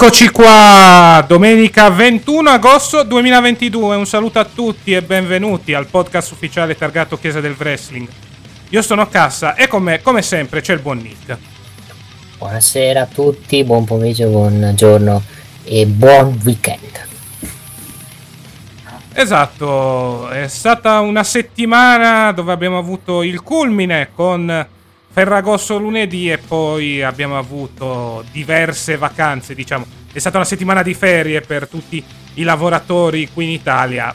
Eccoci qua, domenica 21 agosto 2022, un saluto a tutti e benvenuti al podcast ufficiale targato Chiesa del Wrestling. Io sono Cassa e con me, come sempre, c'è il buon Nick. Buonasera a tutti, buon pomeriggio, buon giorno e buon weekend. Esatto, è stata una settimana dove abbiamo avuto il culmine con Ferragosto lunedì e poi abbiamo avuto diverse vacanze, diciamo. È stata una settimana di ferie per tutti i lavoratori qui in Italia.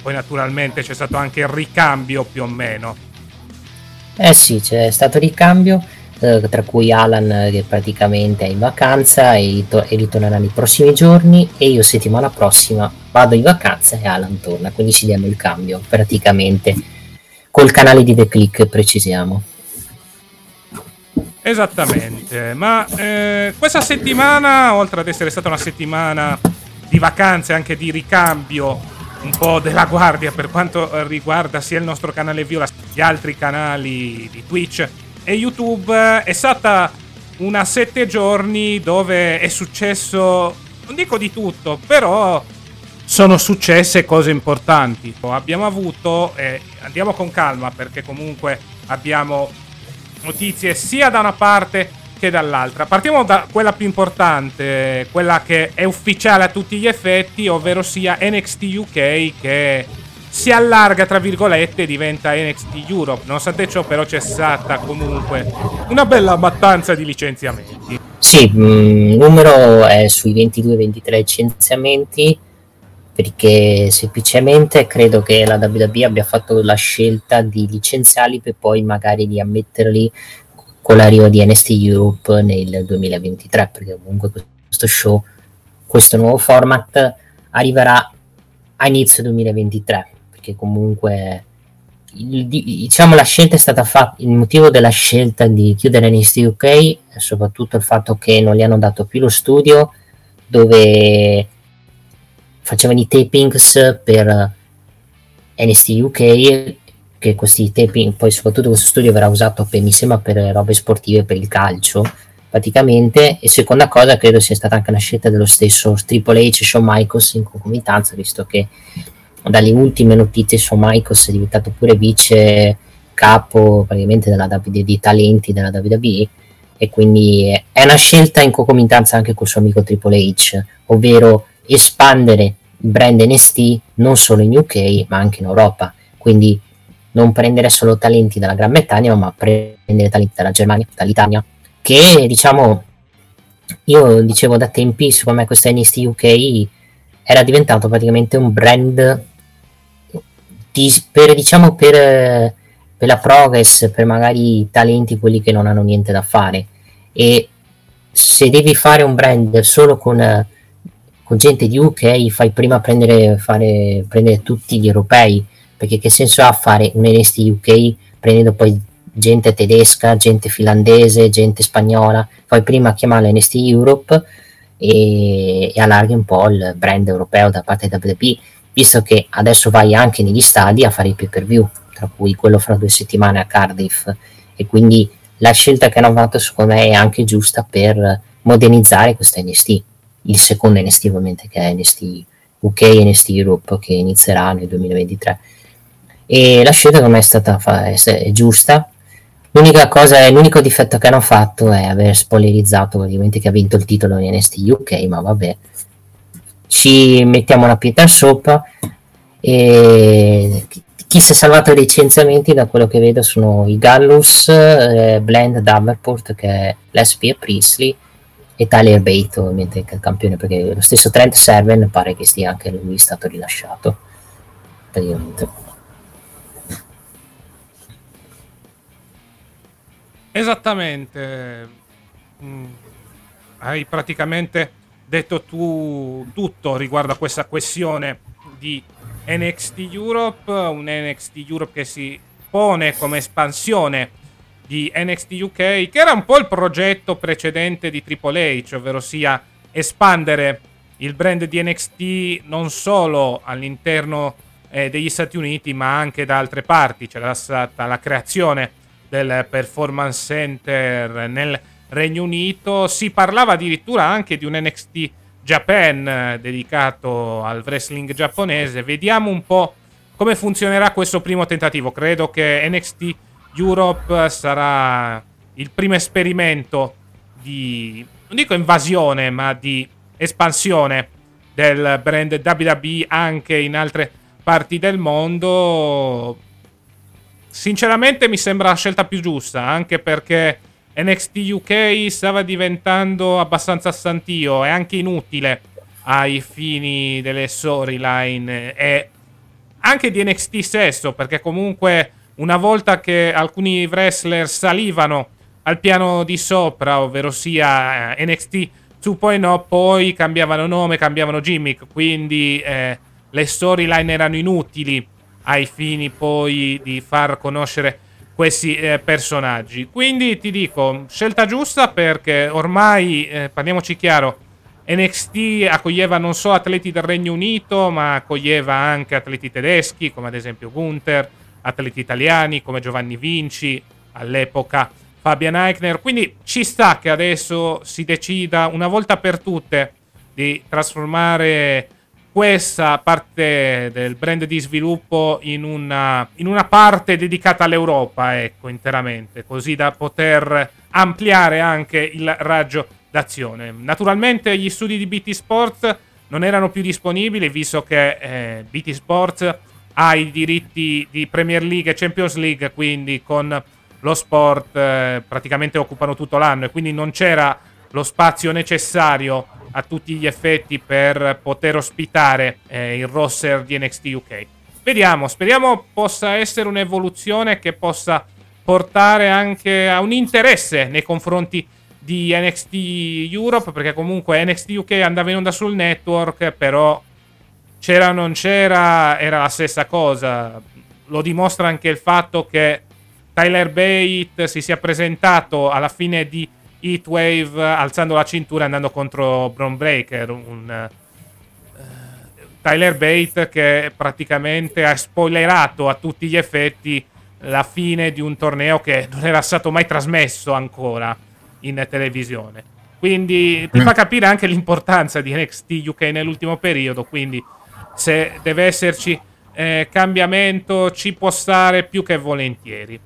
Poi naturalmente c'è stato anche il ricambio più o meno. Eh sì, c'è stato il ricambio, tra cui Alan che praticamente è in vacanza e ritornerà nei prossimi giorni, e io settimana prossima vado in vacanza e Alan torna, quindi ci diamo il cambio praticamente col canale di The Click, precisiamo. Esattamente, ma questa settimana, oltre ad essere stata una settimana di vacanze, anche di ricambio un po' della guardia per quanto riguarda sia il nostro canale Viola, gli altri canali di Twitch e YouTube, è stata una 7 giorni dove è successo, non dico di tutto, però sono successe cose importanti. Abbiamo avuto, andiamo con calma perché comunque abbiamo notizie sia da una parte che dall'altra. Partiamo da quella più importante, quella che è ufficiale a tutti gli effetti, ovvero sia NXT UK che si allarga tra virgolette e diventa NXT Europe. Nonostante ciò però c'è stata comunque una bella abbattanza di licenziamenti. Sì, il numero è sui 22-23 licenziamenti, perché semplicemente credo che la WWE abbia fatto la scelta di licenziarli per poi magari di ammetterli con l'arrivo di NXT Europe nel 2023, perché comunque questo show, questo nuovo format arriverà a inizio 2023, perché comunque diciamo la scelta è stata fatta, il motivo della scelta di chiudere NXT UK è soprattutto il fatto che non gli hanno dato più lo studio dove facevano i tapings per NXT UK, che questi taping, poi soprattutto questo studio verrà usato per, mi sembra, per robe sportive, per il calcio praticamente. E seconda cosa, credo sia stata anche una scelta dello stesso Triple H e Shawn Michaels in concomitanza, visto che dalle ultime notizie Shawn Michaels è diventato pure vice capo praticamente della dei talenti della WWE, e quindi è una scelta in concomitanza anche col suo amico Triple H, ovvero espandere il brand NXT non solo in UK ma anche in Europa, quindi non prendere solo talenti dalla Gran Bretagna ma prendere talenti dalla Germania, dall'Italia, che diciamo io dicevo da tempi, secondo me questa NXT UK era diventato praticamente un brand per la progress, per magari i talenti, quelli che non hanno niente da fare, e se devi fare un brand solo con gente di UK, fai prima prendere tutti gli europei, perché che senso ha fare un NXT UK prendendo poi gente tedesca, gente finlandese, gente spagnola? Fai prima a chiamare NXT Europe e allarghi un po' il brand europeo da parte di WWE, visto che adesso vai anche negli stadi a fare i pay per view, tra cui quello fra 2 settimane a Cardiff, e quindi la scelta che hanno fatto secondo me è anche giusta per modernizzare questa NXT, il secondo NXT ovviamente, che è NXT UK e NXT Europe, che inizierà nel 2023, e la scelta secondo me è stata giusta. L'unica cosa, l'unico difetto che hanno fatto è aver spoilerizzato praticamente che ha vinto il titolo in NXT UK, ma vabbè, ci mettiamo la pietra sopra. E chi si è salvato ai licenziamenti, da quello che vedo, sono i Gallus, Blend, Davenport, che è Lesby e Priestley, e Tyler Bate ovviamente, che è il campione, perché lo stesso Trent Seven pare che sia anche lui stato rilasciato praticamente. Esattamente, hai praticamente detto tu tutto riguardo a questa questione di NXT Europe, un NXT Europe che si pone come espansione di NXT UK, che era un po' il progetto precedente di Triple H, ovvero sia espandere il brand di NXT non solo all'interno degli Stati Uniti, ma anche da altre parti. C'era stata la creazione del Performance Center nel Regno Unito, si parlava addirittura anche di un NXT Japan dedicato al wrestling giapponese. Vediamo un po' come funzionerà questo primo tentativo. Credo che NXT Europe sarà il primo esperimento di, non dico invasione, ma di espansione del brand WWE anche in altre parti del mondo. Sinceramente mi sembra la scelta più giusta, anche perché NXT UK stava diventando abbastanza stantio e anche inutile ai fini delle storyline e anche di NXT stesso, perché comunque una volta che alcuni wrestler salivano al piano di sopra, ovvero sia NXT 2.0, poi cambiavano nome, cambiavano gimmick, quindi le storyline erano inutili ai fini poi di far conoscere questi personaggi. Quindi ti dico, scelta giusta, perché ormai, parliamoci chiaro, NXT accoglieva non solo atleti del Regno Unito, ma accoglieva anche atleti tedeschi, come ad esempio Gunther, atleti italiani come Giovanni Vinci, all'epoca Fabian Eichner. Quindi ci sta che adesso si decida una volta per tutte di trasformare questa parte del brand di sviluppo in una parte dedicata all'Europa, ecco, interamente, così da poter ampliare anche il raggio d'azione. Naturalmente gli studi di BT Sport non erano più disponibili, visto che BT Sport ha i diritti di Premier League e Champions League, quindi con lo sport praticamente occupano tutto l'anno, e quindi non c'era lo spazio necessario a tutti gli effetti per poter ospitare il roster di NXT UK. Vediamo, speriamo possa essere un'evoluzione che possa portare anche a un interesse nei confronti di NXT Europe, perché comunque NXT UK andava in onda sul network, però c'era o non c'era, era la stessa cosa. Lo dimostra anche il fatto che Tyler Bate si sia presentato alla fine di Heat Wave alzando la cintura, andando contro Bron Breakker, Tyler Bate che praticamente ha spoilerato a tutti gli effetti la fine di un torneo che non era stato mai trasmesso ancora in televisione. Quindi ti fa capire anche l'importanza di NXT UK nell'ultimo periodo, quindi se deve esserci cambiamento ci può stare più che volentieri.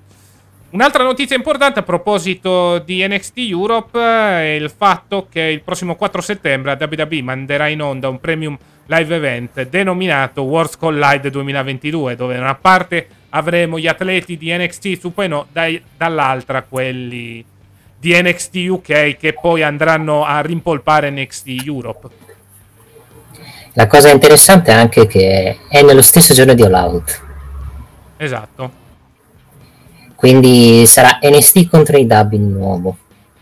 Un'altra notizia importante a proposito di NXT Europe è il fatto che il prossimo 4 settembre WWE manderà in onda un premium live event denominato Worlds Collide 2022, dove da una parte avremo gli atleti di NXT Super, dall'altra quelli di NXT UK, che poi andranno a rimpolpare NXT Europe. La cosa interessante è anche che è nello stesso giorno di All Out. Esatto. Quindi sarà NXT contro i Dub di nuovo.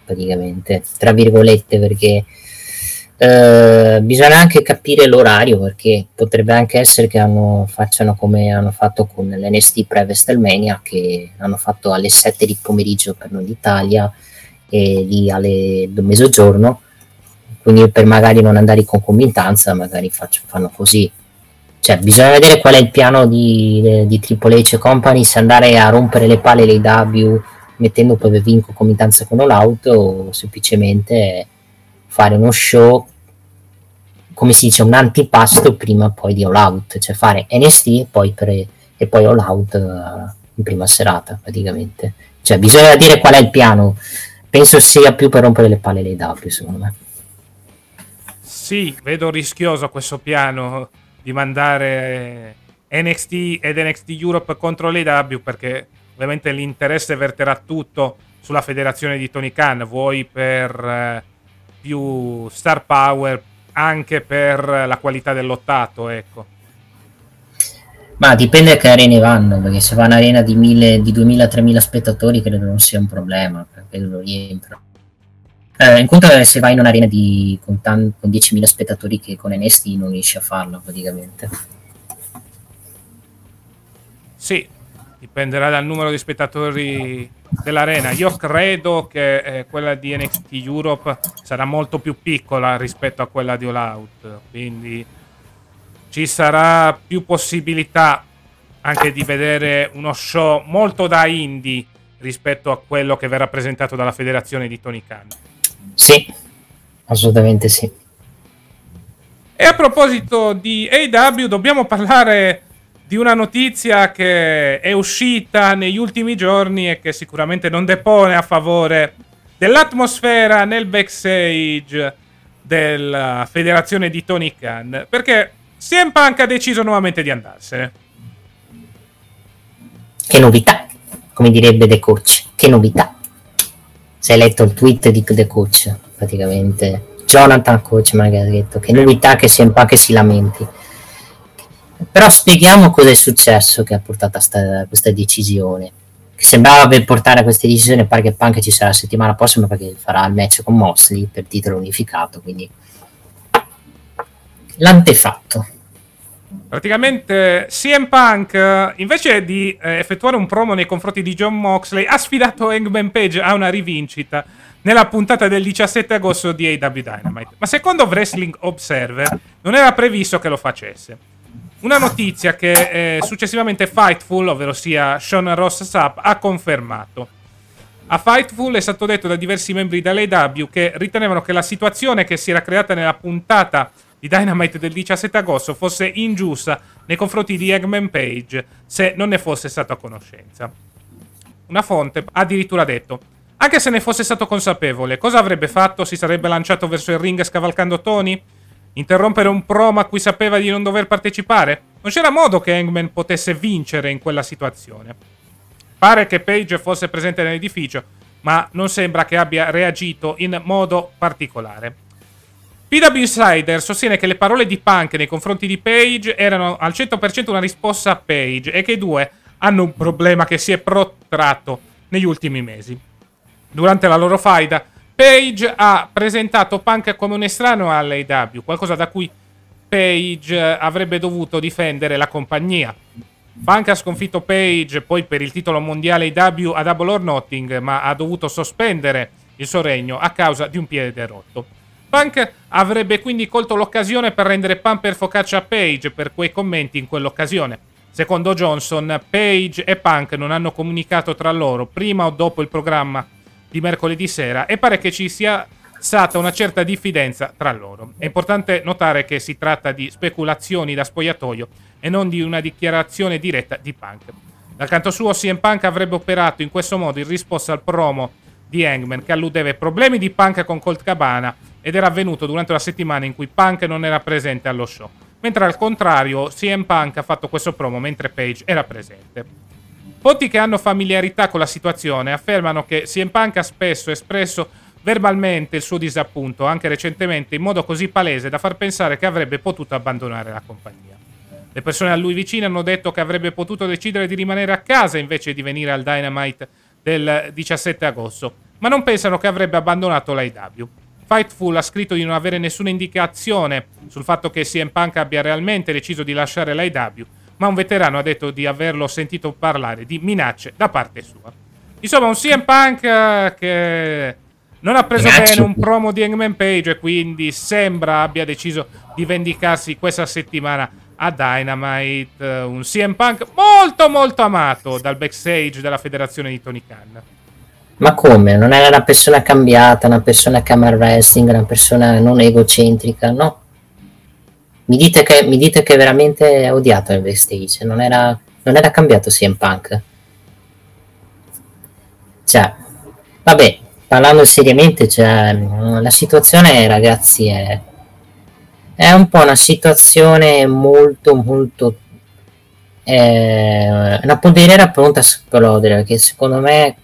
praticamente, tra virgolette, perché bisogna anche capire l'orario, perché potrebbe anche essere che facciano come hanno fatto con l'NXT pre-Vestelmania, che hanno fatto alle 7 di pomeriggio per noi d'Italia e lì alle mezzogiorno, quindi per magari non andare in concomitanza magari fanno così. Cioè, bisogna vedere qual è il piano di Triple H e Company, se andare a rompere le palle dei W mettendo poi in concomitanza con All Out, o semplicemente fare uno show, come si dice, un antipasto prima poi di All Out, cioè fare NXT e poi All Out in prima serata praticamente. Cioè, bisogna dire qual è il piano, penso sia più per rompere le palle dei W, secondo me. Sì, vedo rischioso questo piano di mandare NXT ed NXT Europe contro l'AEW, perché ovviamente l'interesse verterà tutto sulla federazione di Tony Khan, vuoi per più star power, anche per la qualità dell'ottato, ecco. Ma dipende che arene vanno, perché se va un'arena di 2000-3000 spettatori credo non sia un problema, perché lo rientrano. In conto se vai in un'arena con 10.000 spettatori, che con NXT non riesci a farlo praticamente. Sì, dipenderà dal numero di spettatori dell'arena. Io credo che quella di NXT Europe sarà molto più piccola rispetto a quella di All Out, quindi ci sarà più possibilità anche di vedere uno show molto da indie rispetto a quello che verrà presentato dalla federazione di Tony Khan. Sì, assolutamente sì. E a proposito di AEW, dobbiamo parlare di una notizia che è uscita negli ultimi giorni e che sicuramente non depone a favore dell'atmosfera nel backstage della federazione di Tony Khan, perché CM Punk ha deciso nuovamente di andarsene. Che novità, come direbbe The Coach, che novità. Se hai letto il tweet di The Coach, praticamente Jonathan Coach magari ha detto che novità, che CM Punk si lamenti. Però spieghiamo cosa è successo che ha portato a questa decisione, che sembrava per portare a questa decisione. Pare che Punk ci sarà la settimana prossima, perché farà il match con Moxley per titolo unificato, quindi l'antefatto. Praticamente CM Punk, invece di effettuare un promo nei confronti di John Moxley, ha sfidato Hangman Page a una rivincita nella puntata del 17 agosto di AEW Dynamite, ma secondo Wrestling Observer non era previsto che lo facesse. Una notizia che successivamente Fightful, ovvero sia Sean Ross Sapp, ha confermato. A Fightful è stato detto da diversi membri dell'AEW che ritenevano che la situazione che si era creata nella puntata di Dynamite del 17 agosto fosse ingiusta nei confronti di Hangman Page se non ne fosse stato a conoscenza. Una fonte ha addirittura detto: anche se ne fosse stato consapevole, cosa avrebbe fatto? Si sarebbe lanciato verso il ring scavalcando Tony? Interrompere un promo a cui sapeva di non dover partecipare? Non c'era modo che Hangman potesse vincere in quella situazione. Pare che Page fosse presente nell'edificio, ma non sembra che abbia reagito in modo particolare. PW Insider sostiene che le parole di Punk nei confronti di Page erano al 100% una risposta a Page e che i due hanno un problema che si è protratto negli ultimi mesi. Durante la loro faida, Page ha presentato Punk come un estraneo all'AEW, qualcosa da cui Page avrebbe dovuto difendere la compagnia. Punk ha sconfitto Page poi per il titolo mondiale AEW a Double or Nothing, ma ha dovuto sospendere il suo regno a causa di un piede rotto. Punk avrebbe quindi colto l'occasione per rendere pamper focaccia a Page per quei commenti in quell'occasione. Secondo Johnson, Page e Punk non hanno comunicato tra loro prima o dopo il programma di mercoledì sera e pare che ci sia stata una certa diffidenza tra loro. È importante notare che si tratta di speculazioni da spogliatoio e non di una dichiarazione diretta di Punk. Dal canto suo, CM Punk avrebbe operato in questo modo in risposta al promo di Hangman, che alludeva ai problemi di Punk con Colt Cabana ed era avvenuto durante la settimana in cui Punk non era presente allo show, mentre al contrario CM Punk ha fatto questo promo mentre Page era presente. Fonti che hanno familiarità con la situazione affermano che CM Punk ha spesso espresso verbalmente il suo disappunto, anche recentemente, in modo così palese da far pensare che avrebbe potuto abbandonare la compagnia. Le persone a lui vicine hanno detto che avrebbe potuto decidere di rimanere a casa invece di venire al Dynamite del 17 agosto, ma non pensano che avrebbe abbandonato l'AEW. Fightful ha scritto di non avere nessuna indicazione sul fatto che CM Punk abbia realmente deciso di lasciare l'AEW, ma un veterano ha detto di averlo sentito parlare di minacce da parte sua. Insomma, un CM Punk che non ha preso bene un promo di Hangman Page e quindi sembra abbia deciso di vendicarsi questa settimana a Dynamite. Un CM Punk molto molto amato dal backstage della federazione di Tony Khan. Ma come? Non era una persona cambiata, una persona che ama il wrestling, una persona non egocentrica, no? Mi dite che veramente è odiato il backstage, non era cambiato CM Punk. Cioè, vabbè, parlando seriamente, cioè, la situazione, ragazzi, è un po' una situazione molto una polveriera pronta a esplodere, che secondo me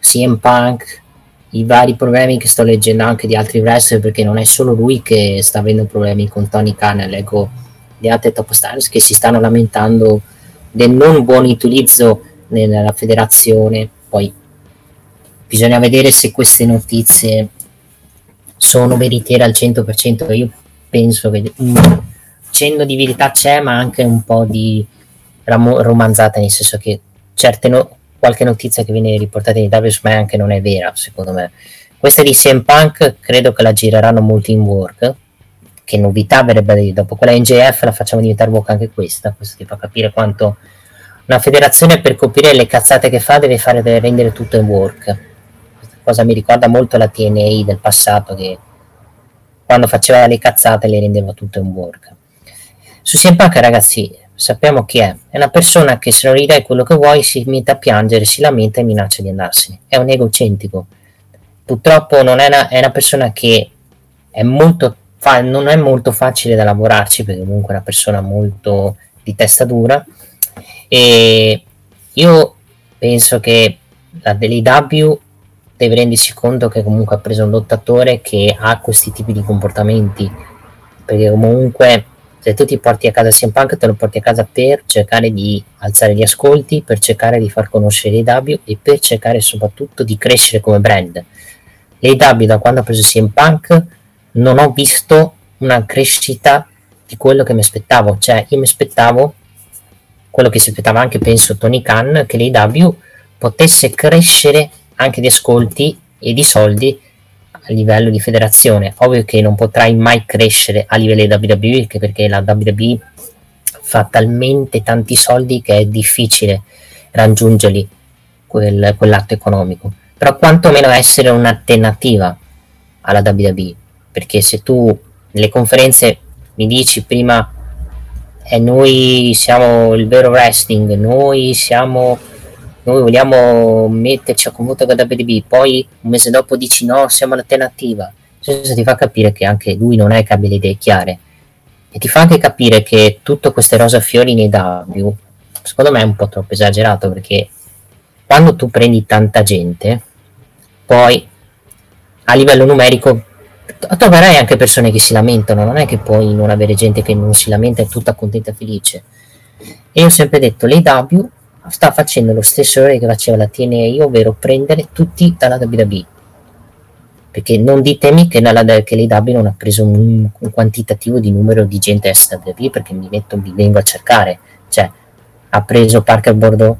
CM Punk, i vari problemi che sto leggendo anche di altri wrestler, perché non è solo lui che sta avendo problemi con Tony Khan, leggo di altri top stars che si stanno lamentando del non buon utilizzo nella federazione. Poi bisogna vedere se queste notizie sono veritiere al 100%, io penso che un cenno di verità c'è, ma anche un po' di romanzata, nel senso che qualche notizia che viene riportata in Italia secondo me anche non è vera. Secondo me questa di CM Punk credo che la gireranno molto in work, che novità verrebbe dopo quella NJF, la facciamo diventare work anche questa. Questo ti fa capire quanto una federazione, per coprire le cazzate che fa, deve rendere tutto in work. Questa cosa mi ricorda molto la TNA del passato, che quando faceva le cazzate le rendeva tutto in work. Su CM Punk, ragazzi, sappiamo chi è una persona che, se non gli dai quello che vuoi, si mette a piangere, si lamenta e minaccia di andarsene. È un egocentrico, purtroppo. Non è una persona che è molto non è molto facile da lavorarci, perché comunque è una persona molto di testa dura, e io penso che la AEW deve rendersi conto che comunque ha preso un lottatore che ha questi tipi di comportamenti, perché comunque se tu ti porti a casa CM Punk, te lo porti a casa per cercare di alzare gli ascolti, per cercare di far conoscere l'AEW e per cercare soprattutto di crescere come brand. L'AEW, da quando ha preso CM Punk, non ho visto una crescita di quello che mi aspettavo. Cioè, io mi aspettavo quello che si aspettava anche, penso, Tony Khan, che l'AEW potesse crescere anche di ascolti e di soldi a livello di federazione. Ovvio che non potrai mai crescere a livello di WWE, anche perché la WWE fa talmente tanti soldi che è difficile raggiungerli quell'atto economico, però quantomeno essere un'alternativa alla WWE, perché se tu nelle conferenze mi dici prima noi siamo il vero wrestling, noi vogliamo metterci a confronto con WWE, poi un mese dopo dici no, siamo l'alternativa. Questo ti fa capire che anche lui non è che abbia le idee chiare, e ti fa anche capire che tutte queste rosa fiori nei AEW secondo me è un po' troppo esagerato, perché quando tu prendi tanta gente, poi a livello numerico troverai anche persone che si lamentano. Non è che puoi non avere gente che non si lamenta, è tutta contenta e felice. E io ho sempre detto, l'AEW sta facendo lo stesso errore che faceva la TNA, ovvero prendere tutti dalla WWE, perché non ditemi che l'AEW non ha preso un quantitativo di numero di gente dalla WWE, perché mi vengo a cercare. Cioè, ha preso Parker Bordeaux,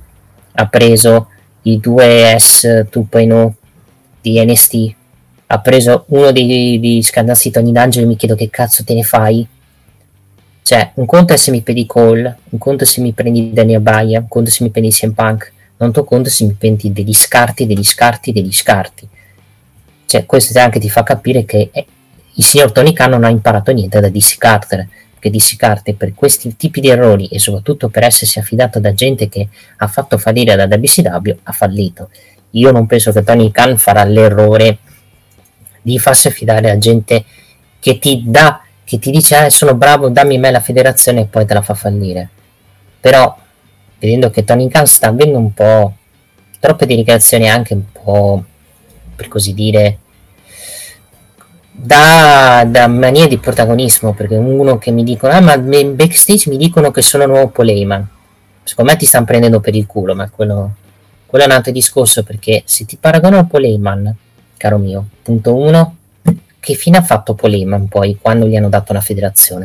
ha preso i 2S2.0 di NXT, ha preso uno di scandalsi Tony D'Angelo, e mi chiedo che cazzo te ne fai. Cioè, un conto è se mi prendi Cole, un conto è se mi prendi Daniel Bryan, un conto è se mi prendi CM Punk, non un conto è se mi prendi degli scarti. Cioè, questo anche ti fa capire che il signor Tony Khan non ha imparato niente da DC Carter, perché DC Carter, per questi tipi di errori e soprattutto per essersi affidato da gente che ha fatto fallire la WCW, ha fallito. Io non penso che Tony Khan farà l'errore di farsi affidare a gente che ti dice sono bravo, dammi me la federazione, e poi te la fa fallire. Però vedendo che Tony Khan sta avendo un po' troppe dichiarazioni, anche un po', per così dire, da mania di protagonismo, perché uno che mi dicono ma in backstage mi dicono che sono nuovo Paul Heyman, secondo me ti stanno prendendo per il culo, ma quello quello è un altro discorso, perché se ti paragono a Paul Heyman, caro mio, punto uno, che fine ha fatto Paul Heyman poi quando gli hanno dato una federazione?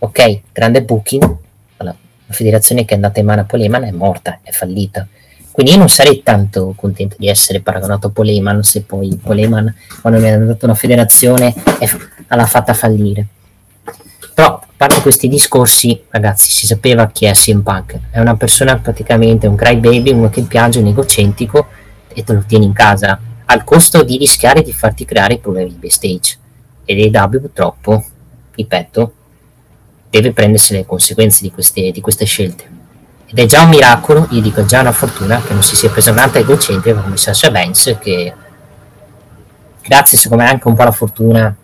Ok, grande booking, la federazione che è andata in mano a Paul Heyman è morta, è fallita. Quindi io non sarei tanto contento di essere paragonato a Paul Heyman se poi Paul Heyman, quando mi hanno dato una federazione, l'ha fatta fallire. Però, a parte questi discorsi, ragazzi, si sapeva chi è CM Punk. È una persona praticamente, un crybaby, uno che piange, un egocentrico, e te lo tieni in casa, al costo di rischiare di farti creare problemi backstage. Ed AEW, purtroppo, ripeto, deve prendersi le conseguenze di queste scelte. Ed è già un miracolo, io dico, è già una fortuna che non si sia presa un'altra egocentrica come Sasha Banks, che grazie secondo me anche un po' alla fortuna,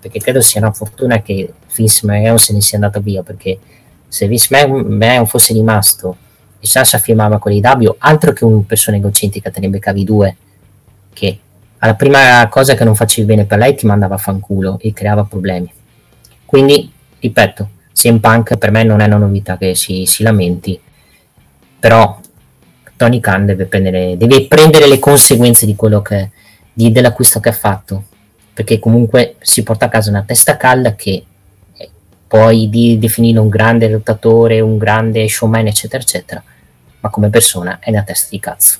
perché credo sia una fortuna che Vince McMahon se ne sia andato via, perché se Vince McMahon fosse rimasto e Sasha firmava con l'AEW, altro che una persona egocentrica, te ne beccavi due, che alla prima cosa che non facevi bene per lei ti mandava a fanculo e creava problemi. Quindi, ripeto, CM Punk per me non è una novità che si lamenti, però Tony Khan deve prendere le conseguenze di quello che dell'acquisto che ha fatto, perché comunque si porta a casa una testa calda che poi di definire un grande lottatore, un grande showman, eccetera eccetera, ma come persona è una testa di cazzo.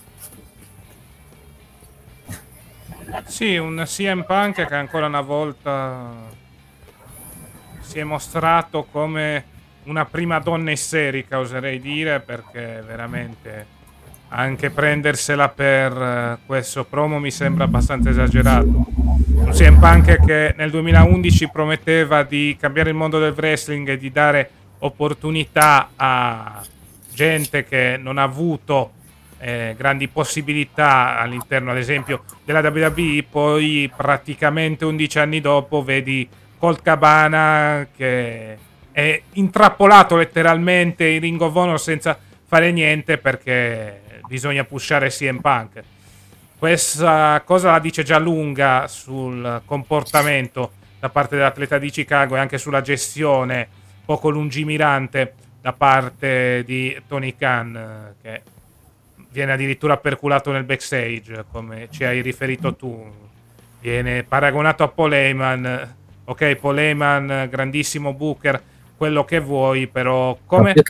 Sì, un CM Punk che ancora una volta si è mostrato come una prima donna esserica, oserei dire, perché veramente anche prendersela per questo promo mi sembra abbastanza esagerato. Un CM Punk che nel 2011 prometteva di cambiare il mondo del wrestling e di dare opportunità a gente che non ha avuto grandi possibilità all'interno, ad esempio, della WWE, poi praticamente 11 anni dopo vedi Colt Cabana che è intrappolato letteralmente in Ring of Honor senza fare niente perché bisogna pushare CM Punk. Questa cosa la dice già lunga sul comportamento da parte dell'atleta di Chicago e anche sulla gestione poco lungimirante da parte di Tony Khan, che viene addirittura perculato nel backstage, come ci hai riferito tu. Viene paragonato a Paul Heyman. Ok, Paul Heyman, grandissimo booker, quello che vuoi, però come più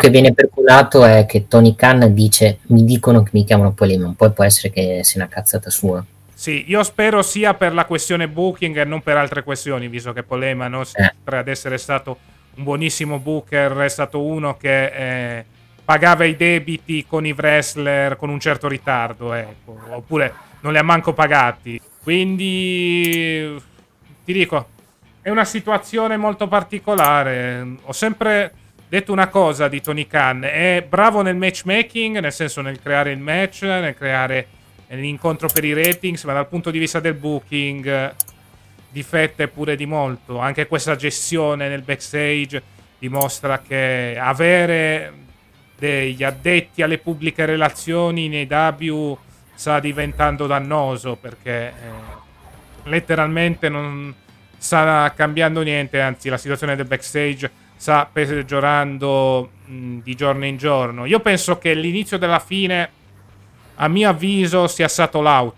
che viene perculato è che Tony Khan dice: mi dicono che mi chiamano Poleman, poi può essere che sia una cazzata sua. Sì, io spero sia per la questione booking e non per altre questioni, visto che Poleman, oltre ad essere stato un buonissimo booker, è stato uno che pagava i debiti con i wrestler con un certo ritardo, ecco, oppure non li ha manco pagati. Quindi ti dico, è una situazione molto particolare. Ho sempre detto una cosa di Tony Khan: è bravo nel matchmaking, nel senso nel creare il match, nel creare l'incontro per i ratings, ma dal punto di vista del booking difette pure di molto. Anche questa gestione nel backstage dimostra che avere degli addetti alle pubbliche relazioni nei AEW sta diventando dannoso, perché letteralmente non sta cambiando niente, anzi la situazione del backstage sta peggiorando di giorno in giorno. Io penso che l'inizio della fine, a mio avviso, sia stato All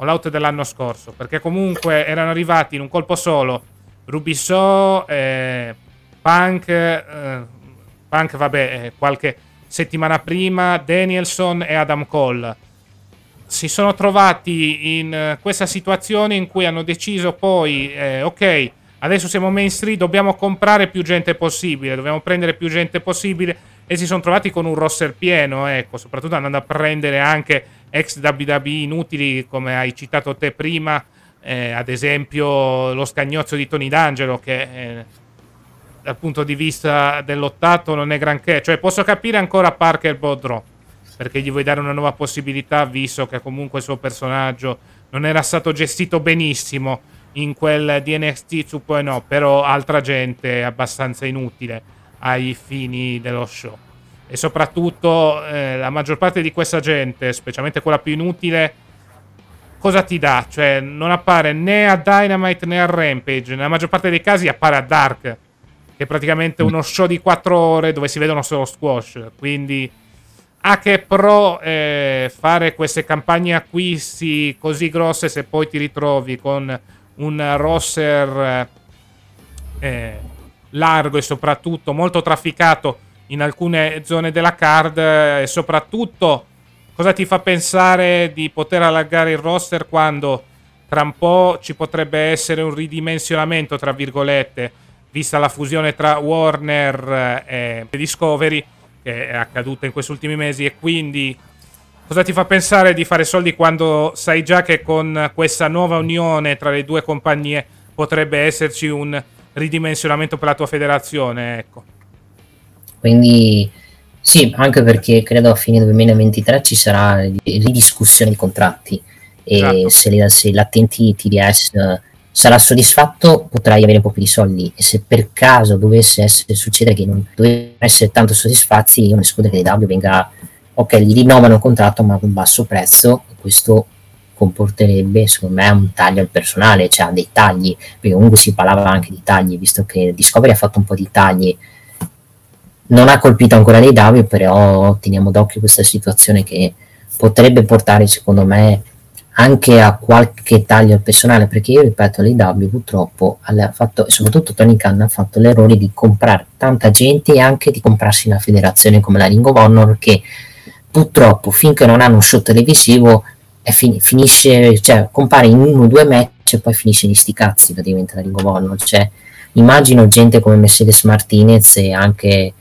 Out dell'anno scorso, perché comunque erano arrivati in un colpo solo Rubisso, Punk qualche settimana prima Danielson e Adam Cole. Si sono trovati in questa situazione in cui hanno deciso poi ok, adesso siamo mainstream, dobbiamo comprare più gente possibile, dobbiamo prendere più gente possibile, e si sono trovati con un roster pieno, ecco, soprattutto andando a prendere anche ex WWE inutili, come hai citato te prima, ad esempio lo scagnozzo di Tony D'Angelo, che dal punto di vista dell'ottato non è granché. Cioè, posso capire ancora Parker Boudreaux, perché gli vuoi dare una nuova possibilità, visto che comunque il suo personaggio non era stato gestito benissimo in quel di NXT, no, però altra gente è abbastanza inutile ai fini dello show. E soprattutto la maggior parte di questa gente, specialmente quella più inutile, cosa ti dà? Cioè, non appare né a Dynamite né a Rampage, nella maggior parte dei casi appare a Dark. che è praticamente uno show di 4 ore dove si vedono solo squash. Quindi a che pro fare queste campagne acquisti così grosse se poi ti ritrovi con un roster largo e soprattutto molto trafficato in alcune zone della card, e soprattutto cosa ti fa pensare di poter allargare il roster quando tra un po' ci potrebbe essere un ridimensionamento tra virgolette, vista la fusione tra Warner e Discovery che è accaduta in questi ultimi mesi, e quindi cosa ti fa pensare di fare soldi quando sai già che con questa nuova unione tra le due compagnie potrebbe esserci un ridimensionamento per la tua federazione, ecco. Quindi sì, anche perché credo a fine 2023 ci sarà ridiscussione di contratti e esatto. se l'attenti TDS sarà soddisfatto potrai avere un po' più di soldi, e se per caso dovesse succedere che non dovessero essere tanto soddisfatti, io non escludo che DW venga, ok, gli rinnovano il contratto ma a un basso prezzo, e questo comporterebbe secondo me un taglio al personale, cioè dei tagli, perché comunque si parlava anche di tagli, visto che Discovery ha fatto un po' di tagli, non ha colpito ancora dei davi, però teniamo d'occhio questa situazione che potrebbe portare secondo me anche a qualche taglio al personale, perché io ripeto, l'AEW purtroppo ha fatto, e soprattutto Tony Khan ha fatto l'errore di comprare tanta gente e anche di comprarsi una federazione come la Ring of Honor, che purtroppo finché non hanno un show televisivo finisce, cioè compare in 1 o 2 match e poi finisce di sti cazzi praticamente la Ring of Honor. Cioè immagino gente come Mercedes Martinez e anche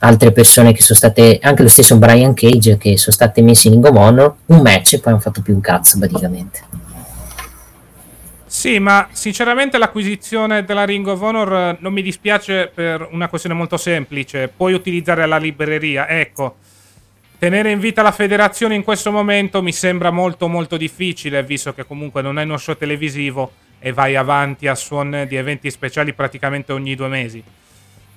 altre persone che sono state, anche lo stesso Brian Cage, che sono state messe in Ring of Honor un match e poi hanno fatto più un cazzo praticamente. Sì, ma sinceramente l'acquisizione della Ring of Honor non mi dispiace per una questione molto semplice: puoi utilizzare la libreria, ecco. Tenere in vita la federazione in questo momento mi sembra molto molto difficile, visto che comunque non hai uno show televisivo e vai avanti a suon di eventi speciali praticamente ogni 2 mesi.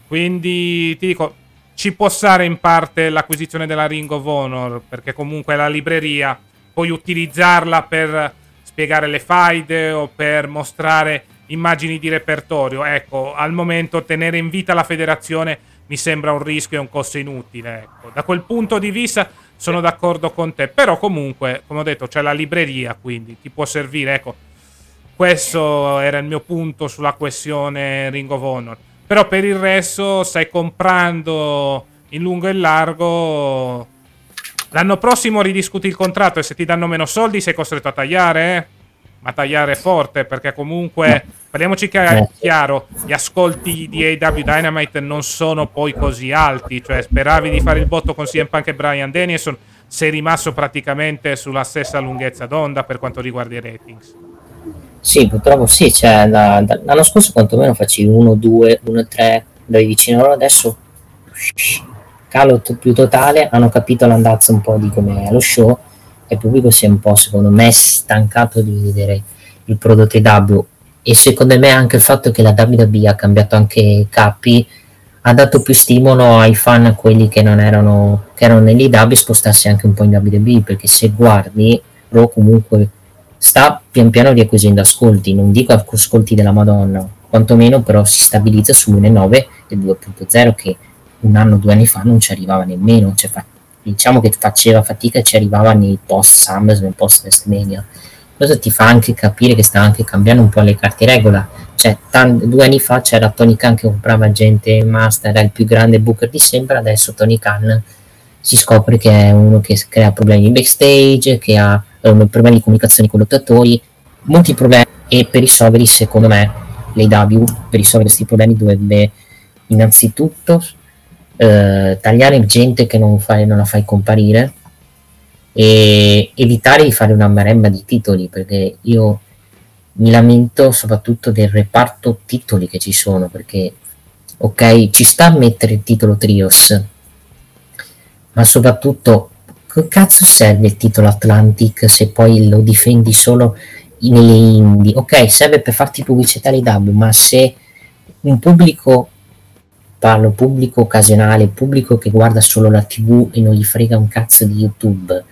Quindi ti dico, ci può stare in parte l'acquisizione della Ring of Honor, perché comunque la libreria puoi utilizzarla per spiegare le faide o per mostrare immagini di repertorio. Ecco, al momento tenere in vita la federazione mi sembra un rischio e un costo inutile, ecco. Da quel punto di vista sono d'accordo con te, però comunque, come ho detto, c'è la libreria, quindi ti può servire, ecco. Questo era il mio punto sulla questione Ring of Honor. Però per il resto stai comprando in lungo e in largo. L'anno prossimo ridiscuti il contratto e se ti danno meno soldi sei costretto a tagliare, eh? Ma tagliare forte, perché comunque, parliamoci chiaro, gli ascolti di AEW Dynamite non sono poi così alti, cioè speravi di fare il botto con CM Punk e Bryan Danielson, sei rimasto praticamente sulla stessa lunghezza d'onda per quanto riguarda i ratings. Sì, purtroppo sì, cioè, l'anno scorso quantomeno facevi 1-2, 1-3, andavi vicino a loro, adesso calo più totale, hanno capito l'andazzo un po' di come è lo show, e il pubblico si è un po', secondo me, stancato di vedere il prodotto AEW, e secondo me anche il fatto che la WWE ha cambiato anche capi ha dato più stimolo ai fan, a quelli che non erano, che erano nell'AEW, spostarsi anche un po' in WWE, perché se guardi, Raw comunque sta pian piano riacquisendo ascolti, non dico ascolti della Madonna, quantomeno però si stabilizza sull'1.9 e 2.0 che 1 anno, 2 anni fa non ci arrivava nemmeno, cioè, diciamo che faceva fatica e ci arrivava nei post SummerSlam, post WrestleMania. Questo ti fa anche capire che sta anche cambiando un po' le carte regola, cioè 2 anni fa c'era Tony Khan che comprava gente master, era il più grande booker di sempre, adesso Tony Khan si scopre che è uno che crea problemi in backstage, che ha problemi di comunicazione con lottatori, molti problemi, e per risolverli secondo me l'AEW, per risolvere questi problemi dovrebbe innanzitutto tagliare gente che non la fai comparire e evitare di fare una maremma di titoli, perché io mi lamento soprattutto del reparto titoli che ci sono, perché ok, ci sta a mettere il titolo Trios, ma soprattutto che cazzo serve il titolo Atlantic se poi lo difendi solo nelle indie? Ok, serve per farti pubblicità di W, ma se un pubblico, parlo pubblico occasionale, pubblico che guarda solo la TV e non gli frega un cazzo di YouTube,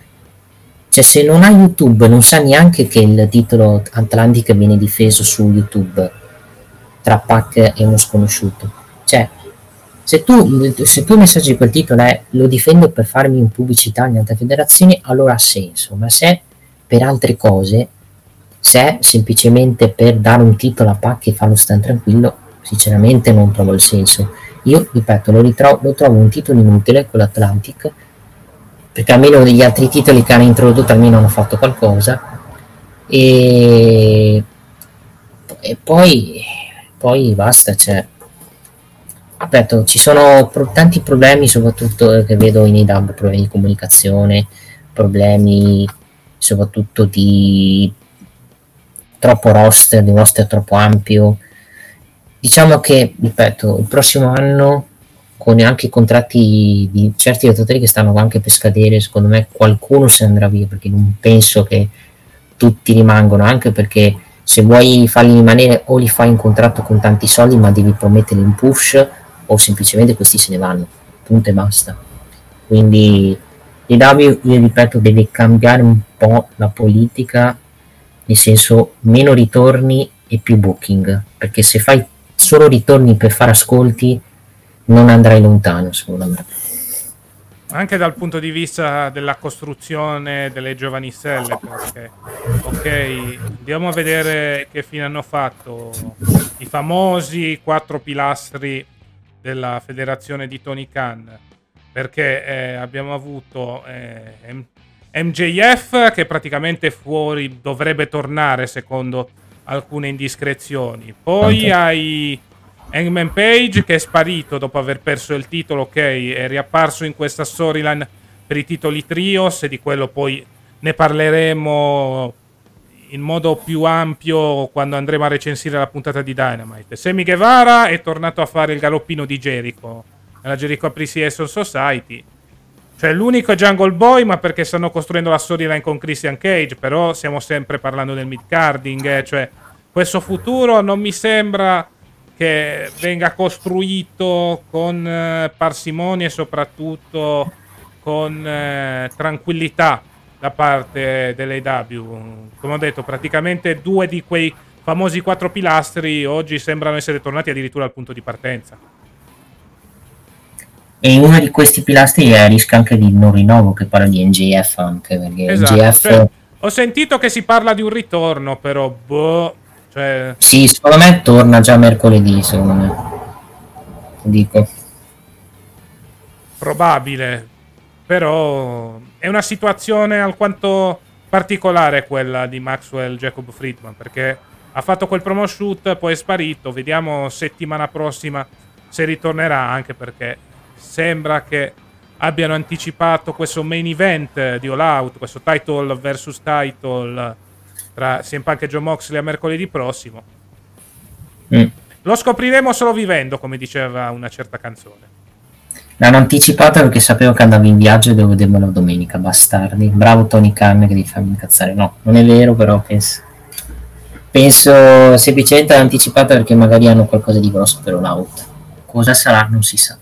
cioè se non ha YouTube non sa neanche che il titolo Atlantic viene difeso su YouTube tra Pac e uno sconosciuto. Cioè, se tu messaggi quel titolo è lo difendo per farmi in pubblicità in altre federazioni, allora ha senso, ma se per altre cose, se semplicemente per dare un titolo a Pac e farlo stare tranquillo, sinceramente non trovo il senso. Io, ripeto, lo trovo un titolo inutile, quello Atlantic, perché almeno degli altri titoli che hanno introdotto almeno hanno fatto qualcosa, e poi basta. Cioè, ripeto, ci sono tanti problemi, soprattutto che vedo in AEW, problemi di comunicazione, problemi soprattutto di troppo roster, di un roster troppo ampio. Diciamo che, ripeto, il prossimo anno, con anche i contratti di certi lottatori che stanno anche per scadere, secondo me qualcuno se ne andrà via, perché non penso che tutti rimangono, anche perché se vuoi farli rimanere o li fai un contratto con tanti soldi ma devi promettere un push, o semplicemente questi se ne vanno, punto e basta. Quindi AEW, io ripeto, deve cambiare un po' la politica, nel senso meno ritorni e più booking, perché se fai solo ritorni per fare ascolti non andrai lontano, secondo me. Anche dal punto di vista della costruzione delle giovani stelle, perché ok, andiamo a vedere che fine hanno fatto i famosi 4 pilastri della federazione di Tony Khan, perché abbiamo avuto MJF che praticamente fuori, dovrebbe tornare secondo alcune indiscrezioni, poi hai Hangman Page che è sparito dopo aver perso il titolo, ok, è riapparso in questa storyline per i titoli trios e di quello poi ne parleremo in modo più ampio quando andremo a recensire la puntata di Dynamite. Sammy Guevara è tornato a fare il galoppino di Jericho nella Jericho Appreciation Society, cioè l'unico è Jungle Boy, ma perché stanno costruendo la storyline con Christian Cage, però stiamo sempre parlando del mid-carding, cioè questo futuro non mi sembra che venga costruito con parsimonia e soprattutto con tranquillità da parte dell'AEW. Come ho detto, praticamente 2 di quei famosi 4 pilastri oggi sembrano essere tornati addirittura al punto di partenza. E uno di questi pilastri è il rischio anche di non rinnovo, che parla di NJF anche, perché esatto, NJF... Cioè, ho sentito che si parla di un ritorno, però boh... Cioè... Sì, secondo me torna già mercoledì, secondo me. Dico. Probabile, però è una situazione alquanto particolare quella di Maxwell Jacob Friedman, perché ha fatto quel promo shoot, poi è sparito, vediamo settimana prossima se ritornerà, anche perché sembra che abbiano anticipato questo main event di All Out, questo title versus title tra CM Punk e John Moxley a mercoledì prossimo. Lo scopriremo solo vivendo, come diceva una certa canzone. L'hanno anticipato perché sapevo che andavo in viaggio e dovevo vedermelo domenica, bastardi. Bravo Tony Khan che devi farmi incazzare. No, non è vero, però penso semplicemente l'hanno anticipato perché magari hanno qualcosa di grosso per un out. Cosa sarà non si sa.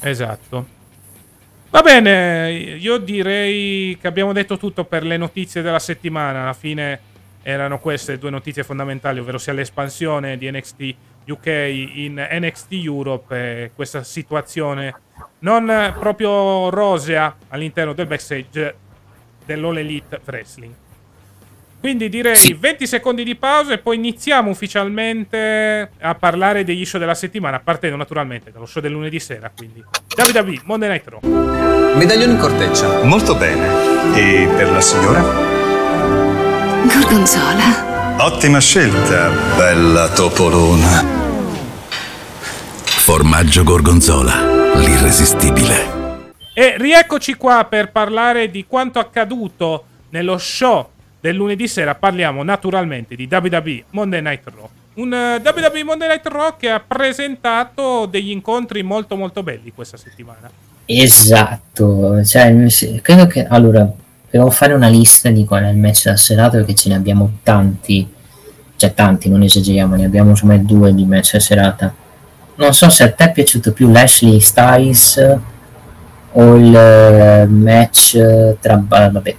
Esatto. Va bene, io direi che abbiamo detto tutto per le notizie della settimana. Alla fine erano queste 2 notizie fondamentali, ovvero sia l'espansione di NXT UK in NXT Europe e questa situazione non proprio rosea all'interno del backstage dell'All Elite Wrestling. Quindi direi sì. 20 secondi di pausa e poi iniziamo ufficialmente a parlare degli show della settimana, partendo naturalmente dallo show del lunedì sera, quindi WWE Monday Night Raw. Medaglione in corteccia. Molto bene. E per la signora? Gorgonzola. Ottima scelta, bella topolona. Formaggio Gorgonzola, l'irresistibile. E rieccoci qua per parlare di quanto accaduto nello show del lunedì sera. Parliamo naturalmente di WWE Monday Night Raw, un WWE Monday Night Raw che ha presentato degli incontri molto molto belli questa settimana. Esatto, cioè, credo che allora devo fare una lista di qual è il match della serata, perché ce ne abbiamo tanti, cioè tanti, non esageriamo, ne abbiamo insomma 2 di match della serata. Non so se a te è piaciuto più Lashley Styles o il match tra vabbè,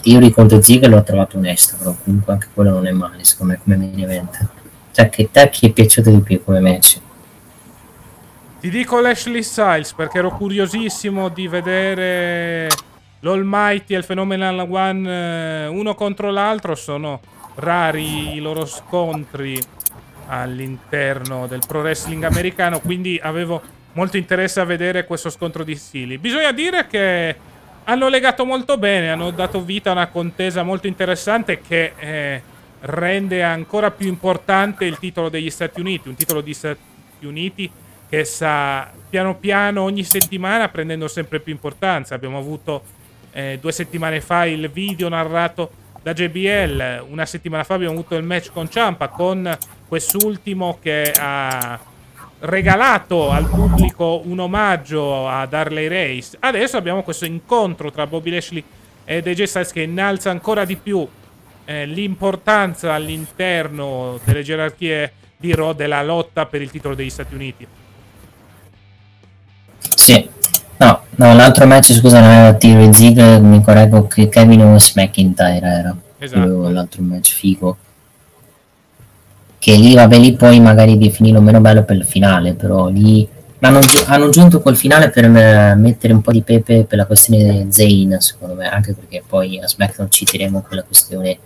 Theory contro Ziggler l'ho trovato onesto, però comunque anche quello non è male secondo me come main event. Cioè, che te ti è piaciuto di più come match? Ti dico Lashley Styles perché ero curiosissimo di vedere l'Almighty e il Phenomenal One uno contro l'altro. Sono rari i loro scontri all'interno del pro wrestling americano, quindi avevo molto interesse a vedere questo scontro di stili. Bisogna dire che hanno legato molto bene, hanno dato vita a una contesa molto interessante che rende ancora più importante il titolo degli Stati Uniti, un titolo degli Stati Uniti che sta piano piano ogni settimana prendendo sempre più importanza. Abbiamo avuto 2 settimane fa il video narrato da JBL, una settimana fa abbiamo avuto il match con Ciampa, con quest'ultimo che ha regalato al pubblico un omaggio a Harley Race. Adesso abbiamo questo incontro tra Bobby Lashley ed AJ Styles che innalza ancora di più l'importanza all'interno delle gerarchie di Raw della lotta per il titolo degli Stati Uniti. Sì, no, l'altro match, scusa, non era Theory Ziggler, mi correggo che Kevin Owens McIntyre era. Esatto. L'altro match figo. Che lì, vabbè, lì poi magari definirlo meno bello per il finale, però lì hanno aggiunto quel finale per mettere un po' di pepe per la questione Zayn, secondo me, anche perché poi a SmackDown citeremo quella questione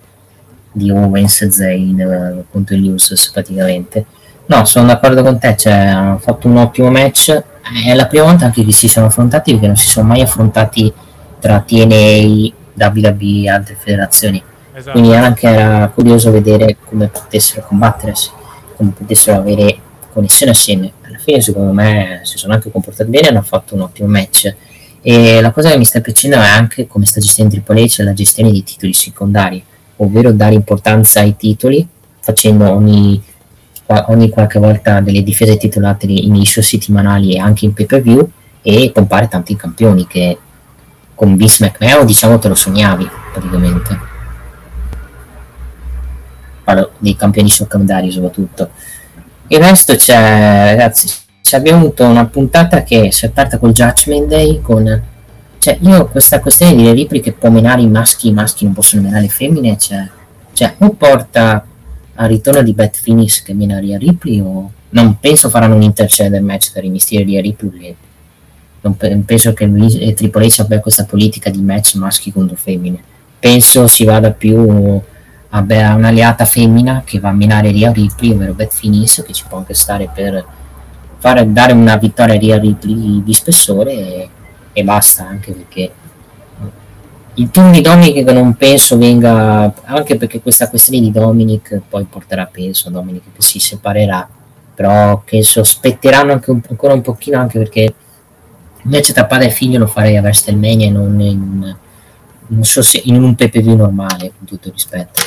di Owens e Zayn contro gli Usos praticamente. No, sono d'accordo con te, cioè, hanno fatto un ottimo match. È la prima volta anche che si sono affrontati, perché non si sono mai affrontati tra TNA, WWE e altre federazioni. Esatto. Quindi anche era curioso vedere come potessero combattersi, come potessero avere connessione assieme. Alla fine secondo me si sono anche comportati bene, hanno fatto un ottimo match. E la cosa che mi sta piacendo è anche come sta gestendo Triple H, la gestione dei titoli secondari, ovvero dare importanza ai titoli facendo ogni qualche volta delle difese titolate nei show settimanali e anche in pay per view, e pompare tanti campioni che con Vince McMahon diciamo te lo sognavi praticamente. Parlo dei campioni secondari soprattutto. Il resto c'è, ragazzi, ci abbiamo avuto una puntata che si è aperta col Judgment Day, con cioè io questa questione di Ripley che può menare i maschi non possono menare le femmine, cioè o porta al ritorno di Beth Phoenix che mena Rhea Ripley, o non penso faranno un intergender match per i misteri di Rhea Ripley. Non penso che Triple H abbia questa politica di match maschi contro femmine, penso si vada più a un'alleata femmina che va a minare Rhea Ripley, ovvero Beth Phoenix, che ci può anche stare per dare una vittoria a Rhea Ripley di spessore e basta, anche perché il turno di Dominik che non penso venga, anche perché questa questione di Dominik poi porterà, penso, a Dominik che si separerà, però che sospetteranno anche ancora un pochino, anche perché invece tra padre e figlio lo farei a WrestleMania e non in un PPV normale, con tutto il rispetto.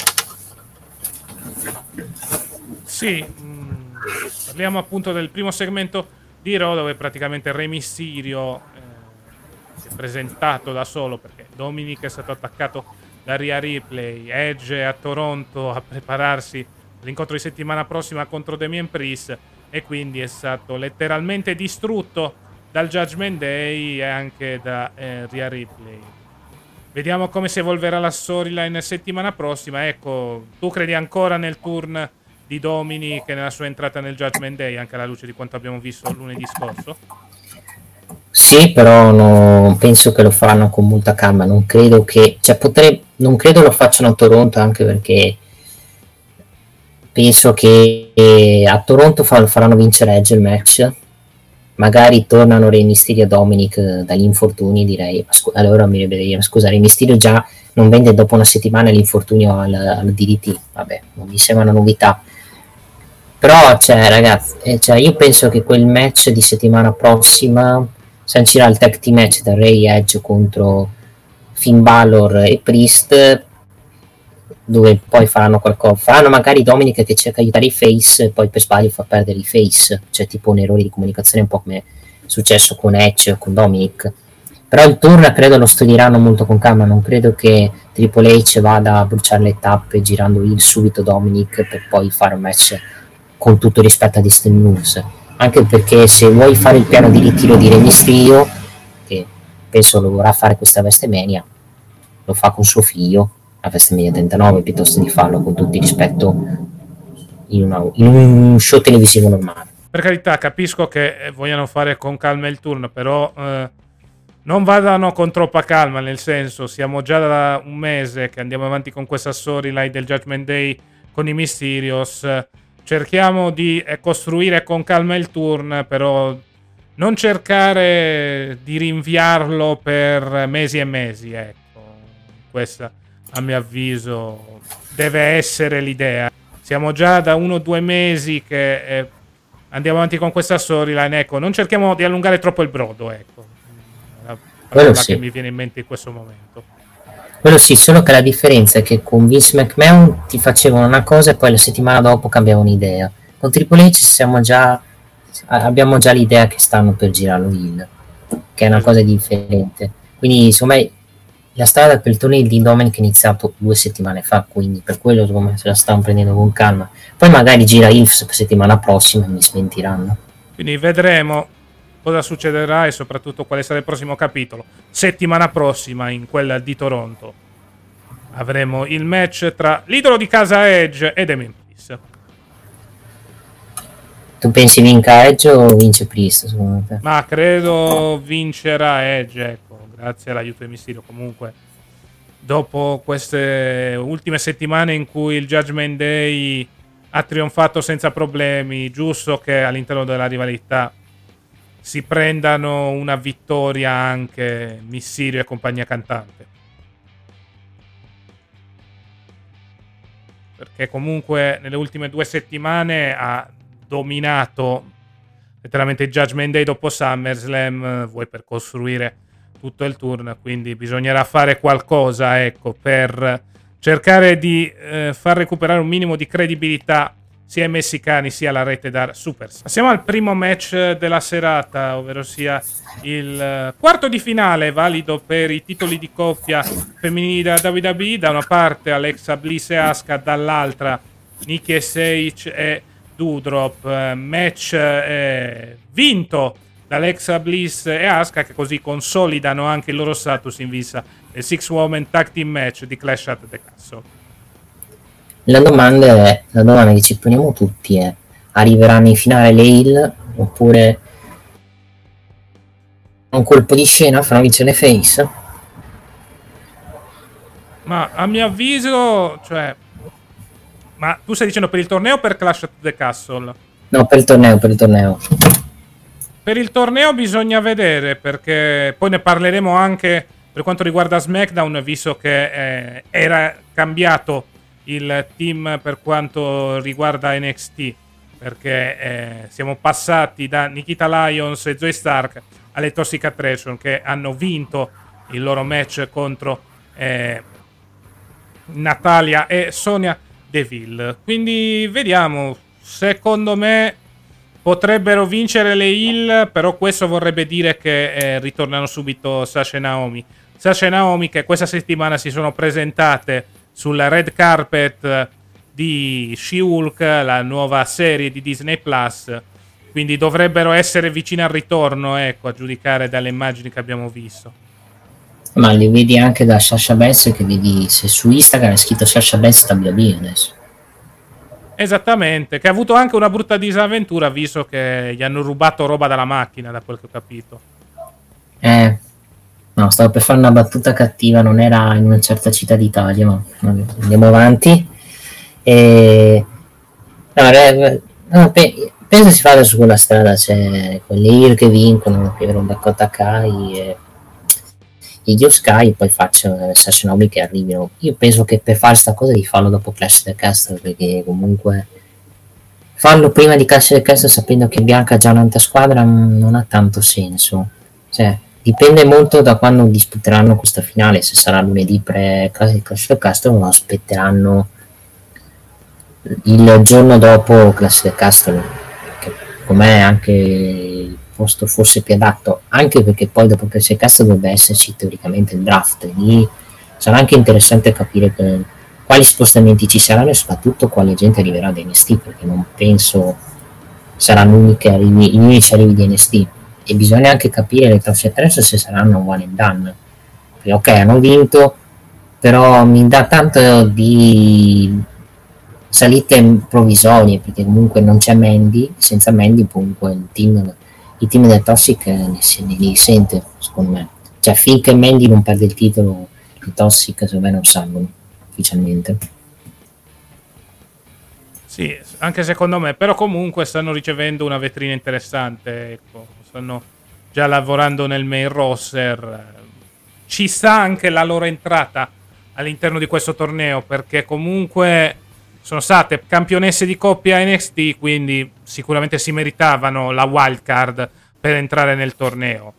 Sì, parliamo appunto del primo segmento di Raw dove praticamente Re Mysterio si è presentato da solo, perché Dominik è stato attaccato da Rhea Ripley, Edge a Toronto a prepararsi all'incontro di settimana prossima contro Damian Priest, e quindi è stato letteralmente distrutto dal Judgment Day e anche da Rhea Ripley. Vediamo come si evolverà la storyline settimana prossima. Ecco, tu credi ancora nel turn di Dominik e nella sua entrata nel Judgment Day, anche alla luce di quanto abbiamo visto lunedì scorso? Sì, però no, penso che lo faranno con molta calma, non credo che non credo lo facciano a Toronto, anche perché penso che a Toronto faranno vincere Edge il match, magari tornano Rey Mysterio e Dominik dagli infortuni, direi. Allora mi dovrebbe dire, scusa, Rey Mysterio già non vende dopo una settimana l'infortunio al DDT, vabbè, non mi sembra una novità. Però cioè, ragazzi, io penso che quel match di settimana prossima sancirà il tag team match da Rey Edge contro Finn Balor e Priest, dove poi faranno qualcosa, faranno magari Dominik che cerca di aiutare i face e poi per sbaglio fa perdere i face, cioè tipo un errore di comunicazione, un po' come è successo con Edge o con Dominik. Però il turno credo lo studieranno molto con calma, non credo che Triple H vada a bruciare le tappe girando subito Dominik per poi fare un match con tutto rispetto a Destiny News, anche perché se vuoi fare il piano di ritiro di Re Mysterio, che penso lo vorrà fare questa WrestleMania, lo fa con suo figlio a WrestleMania 39 piuttosto di farlo con tutto il rispetto in un show televisivo normale. Per carità, capisco che vogliano fare con calma il turno, però non vadano con troppa calma, nel senso, siamo già da un mese che andiamo avanti con questa storyline del Judgment Day con i Mysterios. Cerchiamo di costruire con calma il turn, però non cercare di rinviarlo per mesi e mesi, ecco. Questa, a mio avviso, deve essere l'idea. Siamo già da 1 o 2 mesi che andiamo avanti con questa storyline, ecco. Non cerchiamo di allungare troppo il brodo, ecco. La parola sì, che mi viene in mente in questo momento. Quello sì, solo che la differenza è che con Vince McMahon ti facevano una cosa e poi la settimana dopo cambiavano idea. Con Triple H abbiamo già l'idea che stanno per girarlo heel, che è una cosa differente. Quindi insomma la strada per il torneo di Dominic è iniziato 2 settimane fa, quindi per quello secondo me se la stanno prendendo con calma. Poi magari gira heel settimana prossima e mi sventiranno. Quindi vedremo cosa succederà e soprattutto quale sarà il prossimo capitolo. Settimana prossima, in quella di Toronto, avremo il match tra l'idolo di casa Edge ed Memphis. Tu pensi vinca Edge o vince Priest, secondo te? Ma credo vincerà Edge, ecco, grazie all'aiuto di Mysterio. Comunque, dopo queste ultime settimane in cui il Judgment Day ha trionfato senza problemi, giusto che all'interno della rivalità si prendano una vittoria anche Mysterio e compagnia cantante, perché comunque nelle ultime 2 settimane ha dominato letteralmente il Judgment Day dopo SummerSlam. Vuoi per costruire tutto il turn, quindi bisognerà fare qualcosa, ecco, per cercare di far recuperare un minimo di credibilità sia ai messicani sia alla rete da Supers. Passiamo al primo match della serata, ovvero sia il quarto di finale valido per i titoli di coppia femminili da WWE. Da una parte Alexa Bliss e Asuka, dall'altra Nikki Ash e Doudrop. Match vinto da Alexa Bliss e Asuka, che così consolidano anche il loro status in vista del Six Women Tag Team Match di Clash at the Castle. La domanda che ci poniamo tutti è: arriveranno in finale le heel oppure un colpo di scena fra vince le face? Ma a mio avviso, cioè, ma tu stai dicendo per il torneo o per Clash at the Castle? No, per il torneo. Per il torneo bisogna vedere, perché poi ne parleremo anche per quanto riguarda SmackDown, visto che era cambiato il team per quanto riguarda NXT, perché siamo passati da Nikita Lyons e Zoe Stark alle Toxic Attraction, che hanno vinto il loro match contro Natalia e Sonia Deville. Quindi vediamo, secondo me potrebbero vincere le heel, però questo vorrebbe dire che ritornano subito Sasha e Naomi, che questa settimana si sono presentate sulla red carpet di She-Hulk, la nuova serie di Disney Plus, quindi dovrebbero essere vicine al ritorno, ecco, a giudicare dalle immagini che abbiamo visto. Ma li vedi anche da Sasha Banks, che vedi se su Instagram è scritto Sasha Banks WWE adesso. Esattamente, che ha avuto anche una brutta disavventura, visto che gli hanno rubato roba dalla macchina, da quel che ho capito. No, stavo per fare una battuta cattiva, non era in una certa città d'Italia, ma andiamo avanti. No, penso si vada su quella strada, cioè con le heel che vincono, che un Dakota Kai e Io Sky, e poi faccio Sasha Naomi che arrivino. Io penso che per fare sta cosa di farlo dopo Clash del Castle, perché comunque farlo prima di Clash del Castle sapendo che Bianca ha già un'altra squadra non ha tanto senso, cioè dipende molto da quando disputeranno questa finale. Se sarà lunedì pre-Clash del Castle, lo aspetteranno il giorno dopo Clash del Castle, che com'è anche il posto forse più adatto, anche perché poi dopo Clash del Castle dovrebbe esserci teoricamente il draft. Lì sarà anche interessante capire quali spostamenti ci saranno e soprattutto quale gente arriverà da NXT, perché non penso saranno gli unici arrivi di NXT. E bisogna anche capire le Toxic Attraction se saranno one and done. Perché, ok, hanno vinto, però mi dà tanto di salite provvisorie, perché comunque non c'è Mandy, senza Mandy comunque il team del Toxic li sente, secondo me, cioè finché Mandy non perde il titolo i Toxic secondo me non salgono ufficialmente. Sì, anche secondo me, però comunque stanno ricevendo una vetrina interessante, ecco, stanno già lavorando nel main roster, ci sta anche la loro entrata all'interno di questo torneo, perché comunque sono state campionesse di coppia NXT, quindi sicuramente si meritavano la wild card per entrare nel torneo.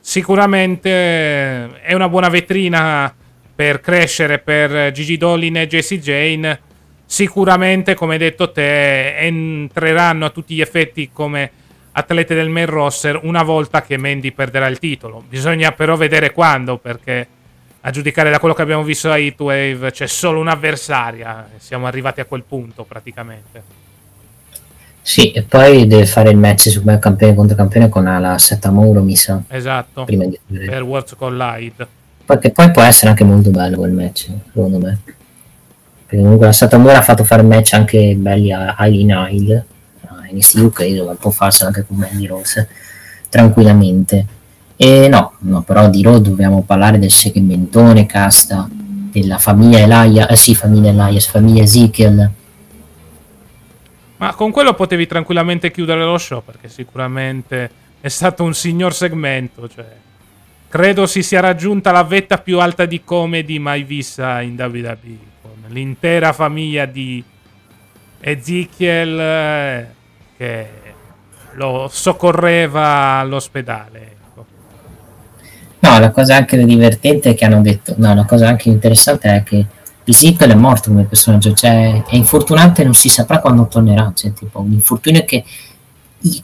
Sicuramente è una buona vetrina per crescere per Gigi Dolin e Jessie Jane. Sicuramente, come hai detto te, entreranno a tutti gli effetti come atlete del main roster una volta che Mandy perderà il titolo. Bisogna però vedere quando, perché a giudicare da quello che abbiamo visto a Heat Wave c'è solo un'avversaria, siamo arrivati a quel punto praticamente. Sì, e poi deve fare il match super campione contro campione con la Satamuro, mi sa. Esatto, prima di... per Worlds Collide, perché poi può essere anche molto bello quel match, secondo me, perché comunque la Satamuro ha fatto fare match anche belli a Eileen Hill NXT UK, dove può farsela anche con Mandy Rose tranquillamente. E no, però di Raw dobbiamo parlare del segmentone casta della famiglia Elias, famiglia Ezekiel. Ma con quello potevi tranquillamente chiudere lo show, perché sicuramente è stato un signor segmento, cioè credo si sia raggiunta la vetta più alta di comedy mai vista in WWE, con l'intera famiglia di Ezekiel che lo soccorreva all'ospedale. No, la cosa anche divertente è che hanno detto, no, la cosa anche interessante è che Ezekiel è morto come personaggio, cioè è infortunato e non si saprà quando tornerà, cioè tipo un infortunio che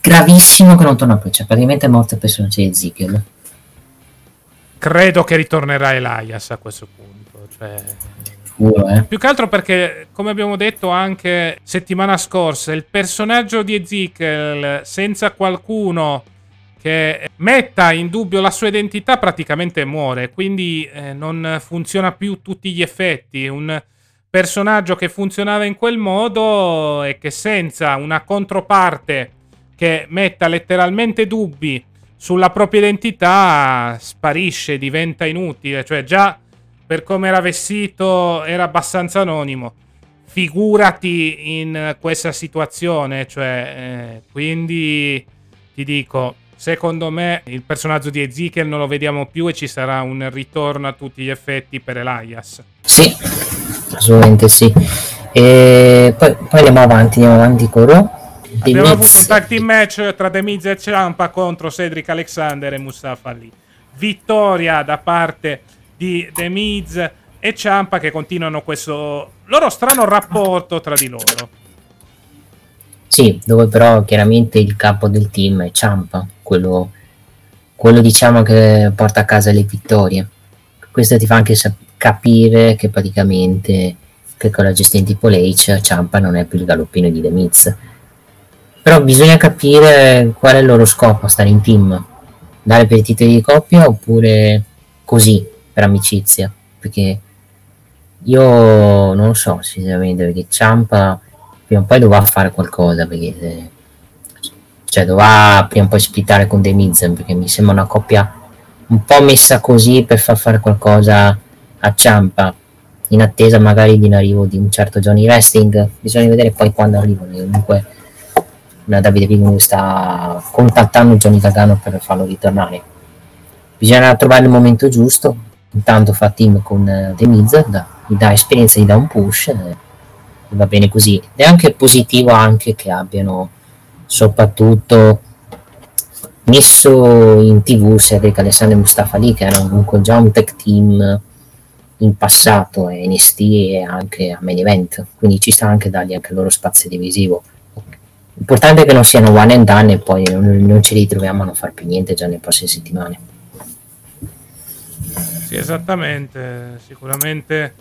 gravissimo che non torna più, cioè praticamente è morto il personaggio di Ezekiel. Credo che ritornerà Elias a questo punto, cioè più che altro perché, come abbiamo detto anche settimana scorsa, il personaggio di Ezekiel senza qualcuno che metta in dubbio la sua identità praticamente muore, quindi non funziona più tutti gli effetti. Un personaggio che funzionava in quel modo e che senza una controparte che metta letteralmente dubbi sulla propria identità sparisce, diventa inutile, cioè già per come era vestito era abbastanza anonimo, figurati in questa situazione, cioè quindi ti dico, secondo me il personaggio di Ezekiel non lo vediamo più e ci sarà un ritorno a tutti gli effetti per Elias. Sì, assolutamente sì. E poi andiamo avanti con Raw. Abbiamo avuto il tag team match tra The Miz e Ciampa contro Cedric Alexander e Mustafa Lee. Vittoria da parte di The Miz e Ciampa, che continuano questo loro strano rapporto tra di loro. Sì, dove però chiaramente il capo del team è Ciampa, quello diciamo che porta a casa le vittorie. Questo ti fa anche capire che praticamente che con la gestione di Triple H Ciampa non è più il galoppino di The Miz, però bisogna capire qual è il loro scopo, stare in team, dare per i titoli di coppia oppure così per amicizia, perché io non lo so sinceramente, perché Ciampa prima o poi dovrà fare qualcosa, perché cioè dovrà prima o poi splittare con The Miz, perché mi sembra una coppia un po' messa così per far fare qualcosa a Ciampa, in attesa magari di un arrivo di un certo Johnny Wrestling. Bisogna vedere poi quando arrivano, comunque la WWE sta contattando Johnny Gargano per farlo ritornare, bisogna trovare il momento giusto. Intanto fa team con The Miz, gli dà esperienza, gli dà un push, va bene così. Ed è anche positivo anche che abbiano soprattutto messo in TV Cedric Alexander e Mustafa Lee, che erano comunque già un tech team in passato a NXT e anche a Main Event, quindi ci sta anche dargli anche il loro spazio divisivo. L'importante è che non siano one and done e poi non ci ritroviamo a non far più niente già nelle prossime settimane. Sì, esattamente, sicuramente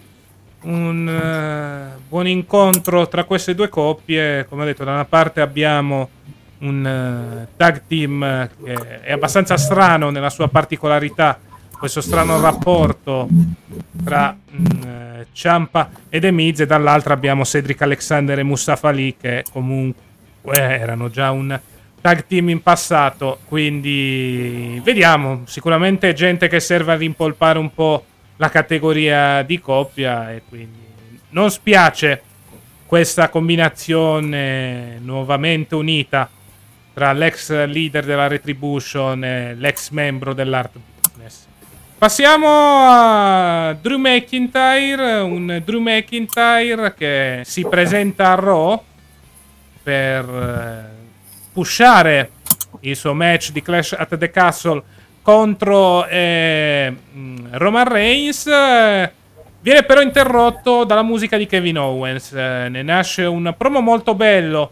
un buon incontro tra queste due coppie. Come ho detto, da una parte abbiamo un tag team che è abbastanza strano nella sua particolarità, questo strano rapporto tra Ciampa e The Miz, e dall'altra abbiamo Cedric Alexander e Mustafa Lee, che comunque erano già un tag team in passato, quindi vediamo, sicuramente gente che serve a rimpolpare un po' la categoria di coppia, e quindi non spiace questa combinazione nuovamente unita tra l'ex leader della Retribution e l'ex membro dell'Art Business. Passiamo a Drew McIntyre, un Drew McIntyre che si presenta a Raw per pushare il suo match di Clash at the Castle contro Roman Reigns. Viene però interrotto dalla musica di Kevin Owens. Ne nasce un promo molto bello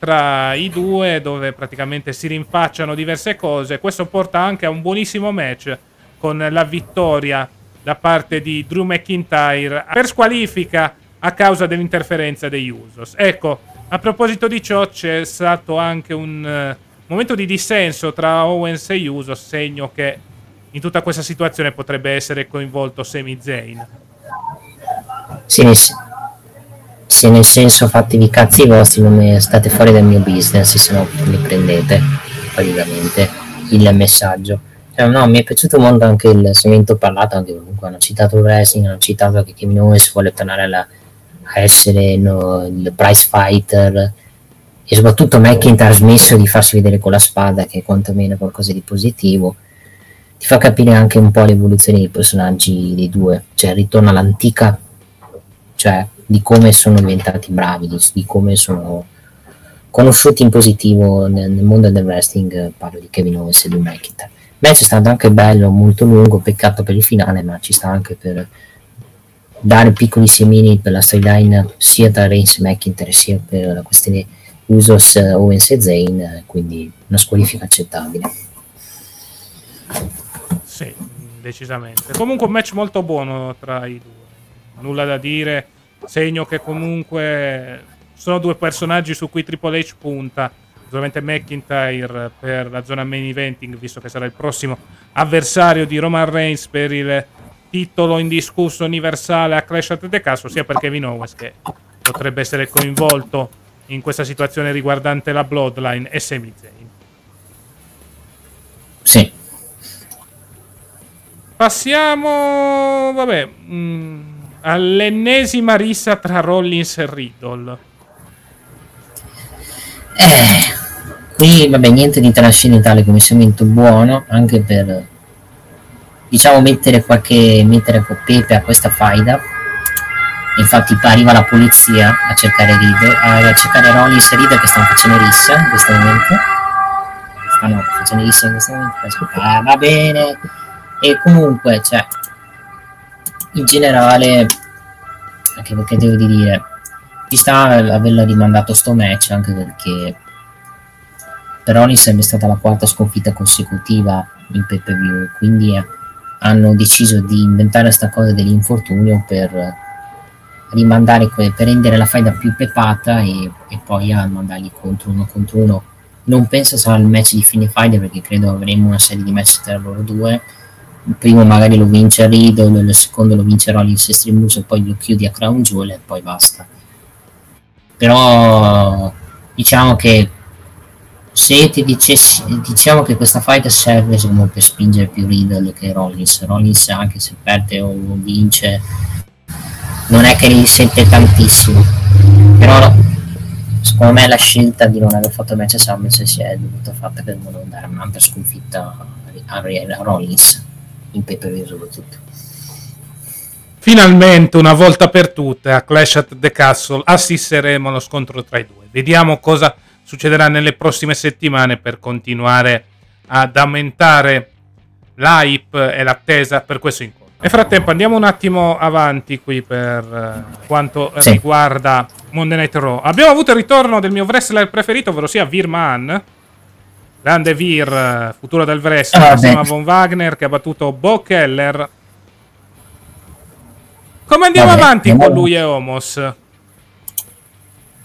tra i due, dove praticamente si rinfacciano diverse cose. Questo porta anche a un buonissimo match con la vittoria da parte di Drew McIntyre per squalifica a causa dell'interferenza degli Usos. Ecco, a proposito di ciò, c'è stato anche un momento di dissenso tra Owens e Usos, segno che in tutta questa situazione potrebbe essere coinvolto Sami Zayn. Sì, se nel senso fatevi i cazzi vostri, non state fuori dal mio business, se no mi prendete praticamente il messaggio. Cioè, no, mi è piaciuto molto anche il segmento parlato, anche comunque hanno citato il wrestling, hanno citato che Kevin Owens vuole tornare alla a essere il prize fighter, e soprattutto McIntyre ha smesso di farsi vedere con la spada, che è quantomeno qualcosa di positivo. Ti fa capire anche un po' l'evoluzione dei personaggi dei due, cioè ritorna all'antica, cioè di come sono diventati bravi, di come sono conosciuti in positivo nel mondo del wrestling. Parlo di Kevin Owens e di McIntyre. Match è stato anche bello, molto lungo, peccato per il finale, ma ci sta anche per dare piccoli semini per la storyline sia da Reigns e McIntyre sia per la questione Usos, Owens e Zayn, quindi una squalifica accettabile. Sì, decisamente. Comunque un match molto buono tra i due, nulla da dire, segno che comunque sono due personaggi su cui Triple H punta, sicuramente McIntyre per la zona main eventing, visto che sarà il prossimo avversario di Roman Reigns per il titolo indiscusso universale a Clash at the Castle, sia perché Kevin Owens, che potrebbe essere coinvolto in questa situazione riguardante la Bloodline, e Sami Zayn. Sì. Passiamo, vabbè, all'ennesima rissa tra Rollins e Riddle. Qui, vabbè, niente di trascendentale come segmento, buono, anche per diciamo mettere pepe a questa faida. Infatti arriva la polizia a cercare Riddle, a cercare Rollins e Riddle, che stanno facendo rissa in questo momento. Va bene. E comunque, cioè, in generale, anche che devo dire, ci sta averla rimandato sto match, anche perché per Rollins è stata la quarta sconfitta consecutiva in pay-per-view, quindi hanno deciso di inventare questa cosa dell'infortunio per rimandare, per rendere la faida più pepata, e poi a mandarli contro uno. Non penso sarà il match di fine faida, perché credo avremo una serie di match tra loro due. Il primo magari lo vince Riddle, il secondo lo vince Rollins Extremus, e poi lo chiudi a Crown Jewel e poi basta. Però diciamo che se ti dicessi, diciamo che questa fight serve secondo me per spingere più Riddle che Rollins, anche se perde o vince non è che li sente tantissimo, però secondo me la scelta di non aver fatto match a SummerSlam si è dovuta fatta per non dare un'altra sconfitta a Rollins in pay-per-view soprattutto. Finalmente, una volta per tutte, a Clash at the Castle assisteremo allo scontro tra i due. Vediamo cosa succederà nelle prossime settimane per continuare ad aumentare l'hype e l'attesa per questo incontro. Nel frattempo andiamo un attimo avanti qui per quanto riguarda Monday Night Raw. Abbiamo avuto il ritorno del mio wrestler preferito, ovvero sia Vir Mahan. Grande Vir, futuro del wrestling, insieme a Von Wagner, che ha battuto Bo Keller. Come andiamo avanti con lui e Omos?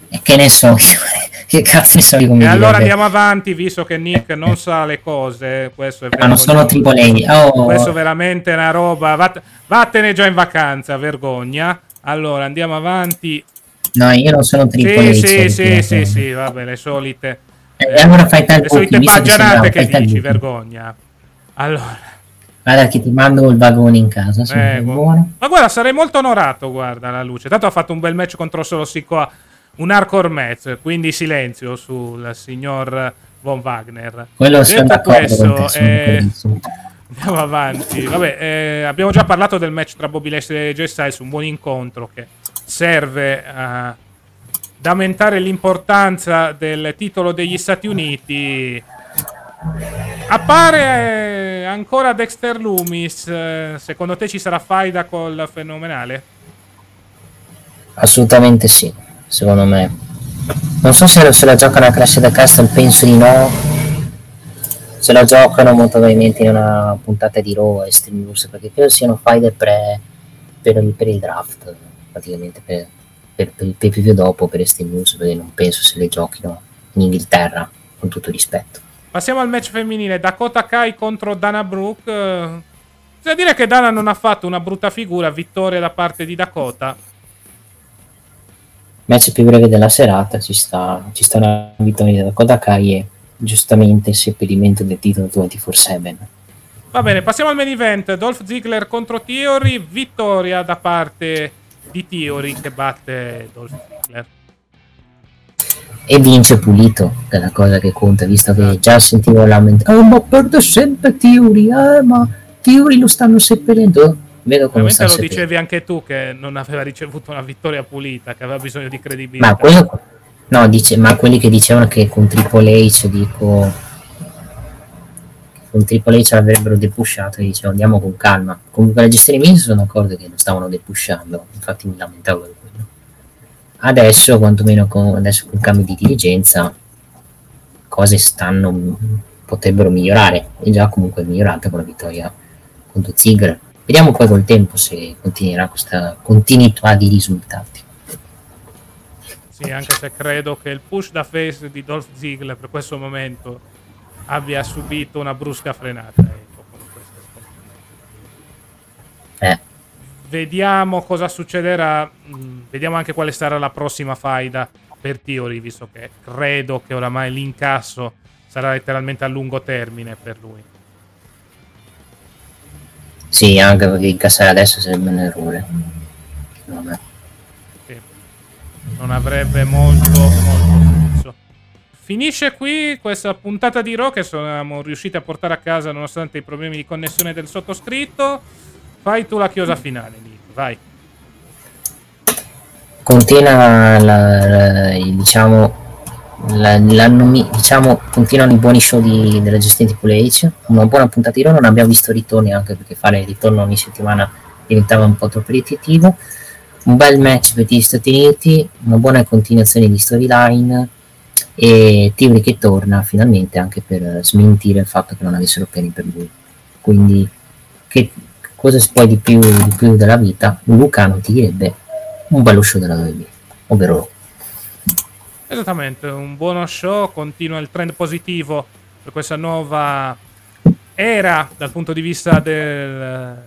E che ne so io... che cazzo ne so io come. E allora andiamo avanti, visto che Nick non sa le cose. Questo è vero, non sono Triple A. Oh. Questo veramente è una roba. Vattene già in vacanza, vergogna. Allora andiamo avanti. No, io non sono Triple A. Sì, va bene, le solite. Allora fai le solite baggianate che dici, vergogna. Allora. Guarda che ti mando il vagone in casa, buono. Ma guarda, sarei molto onorato, guarda, la luce. Tanto ha fatto un bel match contro Solo Sikoa, un hardcore match, quindi silenzio sul signor Von Wagner. Quello sono d'accordo con te, andiamo avanti. Vabbè, abbiamo già parlato del match tra Bobby Lashley e AJ Styles, un buon incontro che serve ad aumentare l'importanza del titolo degli Stati Uniti. Appare ancora Dexter Lumis. Secondo te ci sarà faida col fenomenale? Assolutamente sì, secondo me. Non so se se la giocano a Clash at the Castle, penso di no. Se la giocano molto probabilmente in una puntata di Raw e Stream News, perché credo siano faida per il draft, praticamente per più dopo, per Stream News, perché non penso se le giochino in Inghilterra, con tutto rispetto. Passiamo al match femminile, Dakota Kai contro Dana Brooke. Bisogna dire che Dana non ha fatto una brutta figura, vittoria da parte di Dakota. Match più breve della serata, ci sta una vittoria da Dakota Kai e giustamente seppellimento del titolo 24/7. Va bene, passiamo al main event, Dolph Ziggler contro Theory, vittoria da parte di Theory che batte Dolph Ziggler. E vince pulito, che è la cosa che conta, visto che già sentivo lamentare, ma perdo sempre Theory, ma Theory lo stanno seppellendo. Vedo come stanno seppellendo. Dicevi anche tu che non aveva ricevuto una vittoria pulita, che aveva bisogno di credibilità. Ma quello, no, dice, ma quelli che dicevano che con Triple H, dico, con Triple H avrebbero depushato, e dicevo andiamo con calma. Comunque la gestione mia sono d'accordo che non stavano depushando, infatti mi lamentavo di quello. Adesso, quantomeno con il cambio di dirigenza, cose potrebbero migliorare. E già comunque è migliorata con la vittoria contro Ziggler. Vediamo poi col tempo se continuerà questa continuità di risultati. Sì, anche se credo che il push da face di Dolph Ziggler per questo momento abbia subito una brusca frenata. Vediamo cosa succederà, vediamo anche quale sarà la prossima faida per Theory, visto che credo che oramai l'incasso sarà letteralmente a lungo termine per lui. Sì, anche perché incassare adesso sarebbe un errore. Vabbè. Sì. Non avrebbe molto senso. Finisce qui questa puntata di Raw che siamo riusciti a portare a casa nonostante i problemi di connessione del sottoscritto. Fai tu la chiosa finale, Nick, vai. Continua continuano i buoni show della gestione di Triple H. Una buona puntata di Raw, non abbiamo visto ritorni, anche perché fare il ritorno ogni settimana diventava un po' troppo ripetitivo. Un bel match per gli Stati Uniti, una buona continuazione di storyline e Theory che torna finalmente, anche per smentire il fatto che non avessero piani per lui. Quindi cosa si può di più della vita? Lucano ti direbbe un bello show della WWE, ovvero esattamente, un buono show, continua il trend positivo per questa nuova era dal punto di vista del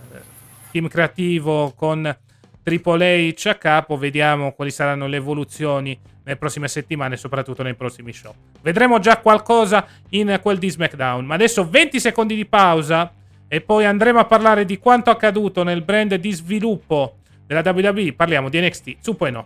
team creativo con Triple H a capo. Vediamo quali saranno le evoluzioni nelle prossime settimane e soprattutto nei prossimi show. Vedremo già qualcosa in quel di SmackDown, ma adesso 20 secondi di pausa e poi andremo a parlare di quanto accaduto nel brand di sviluppo della WWE. Parliamo di NXT, su poi no.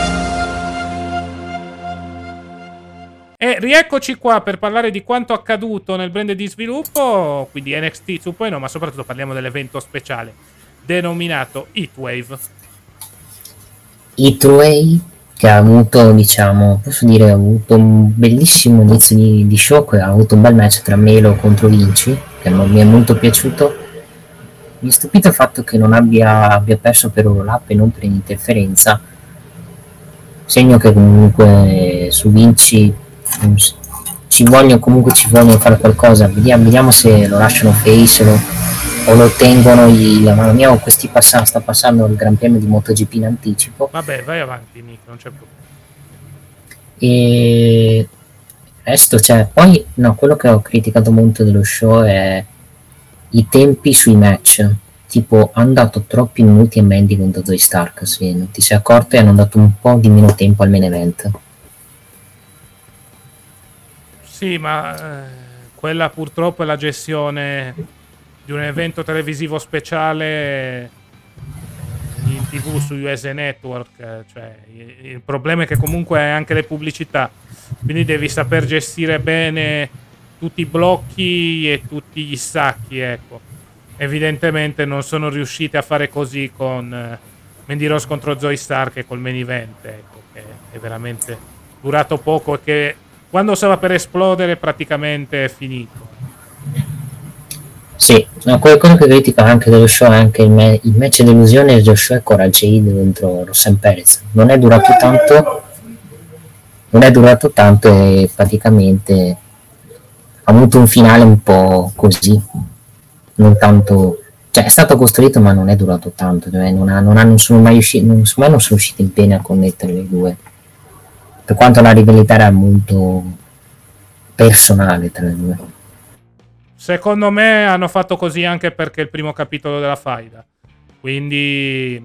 E rieccoci qua per parlare di quanto accaduto nel brand di sviluppo, quindi NXT, su poi no, ma soprattutto parliamo dell'evento speciale denominato Heat Wave. che ha avuto, diciamo, posso dire, ha avuto un bellissimo inizio di show, che ha avuto un bel match tra Melo contro Vinci, che non mi è molto piaciuto. Mi è stupito il fatto che non abbia perso per overlap e non per interferenza, segno che comunque su Vinci ci vogliono fare qualcosa. Vediamo se lo lasciano face o lo tengono. Mamma mia, sta passando il Gran Premio di MotoGP in anticipo. Vabbè, vai avanti, Nico, non c'è problema. E resto, cioè, poi no, quello che ho criticato molto dello show è i tempi sui match. Tipo, hanno dato troppi minuti a Mandy contro Zoe Stark, se non ti sei accorto, e hanno dato un po' di meno tempo al main event. Sì, ma quella purtroppo è la gestione di un evento televisivo speciale in TV su US Network. Cioè, il problema è che comunque è anche le pubblicità, quindi devi saper gestire bene tutti i blocchi e tutti gli sacchi, ecco. Evidentemente non sono riusciti a fare così con Mandy Rose contro Zoe Stark e col main event, ecco, che è veramente durato poco e che quando stava per esplodere praticamente è finito. Sì, no, quello che critica anche dello show è anche il match delusione dello show è Cora Jade contro Roxanne Perez. Non è durato tanto e praticamente ha avuto un finale un po' così, non tanto, cioè è stato costruito ma non è durato tanto, cioè non sono riusciti bene a connettere le due, per quanto la rivalità era molto personale tra le due. Secondo me hanno fatto così anche perché è il primo capitolo della faida, quindi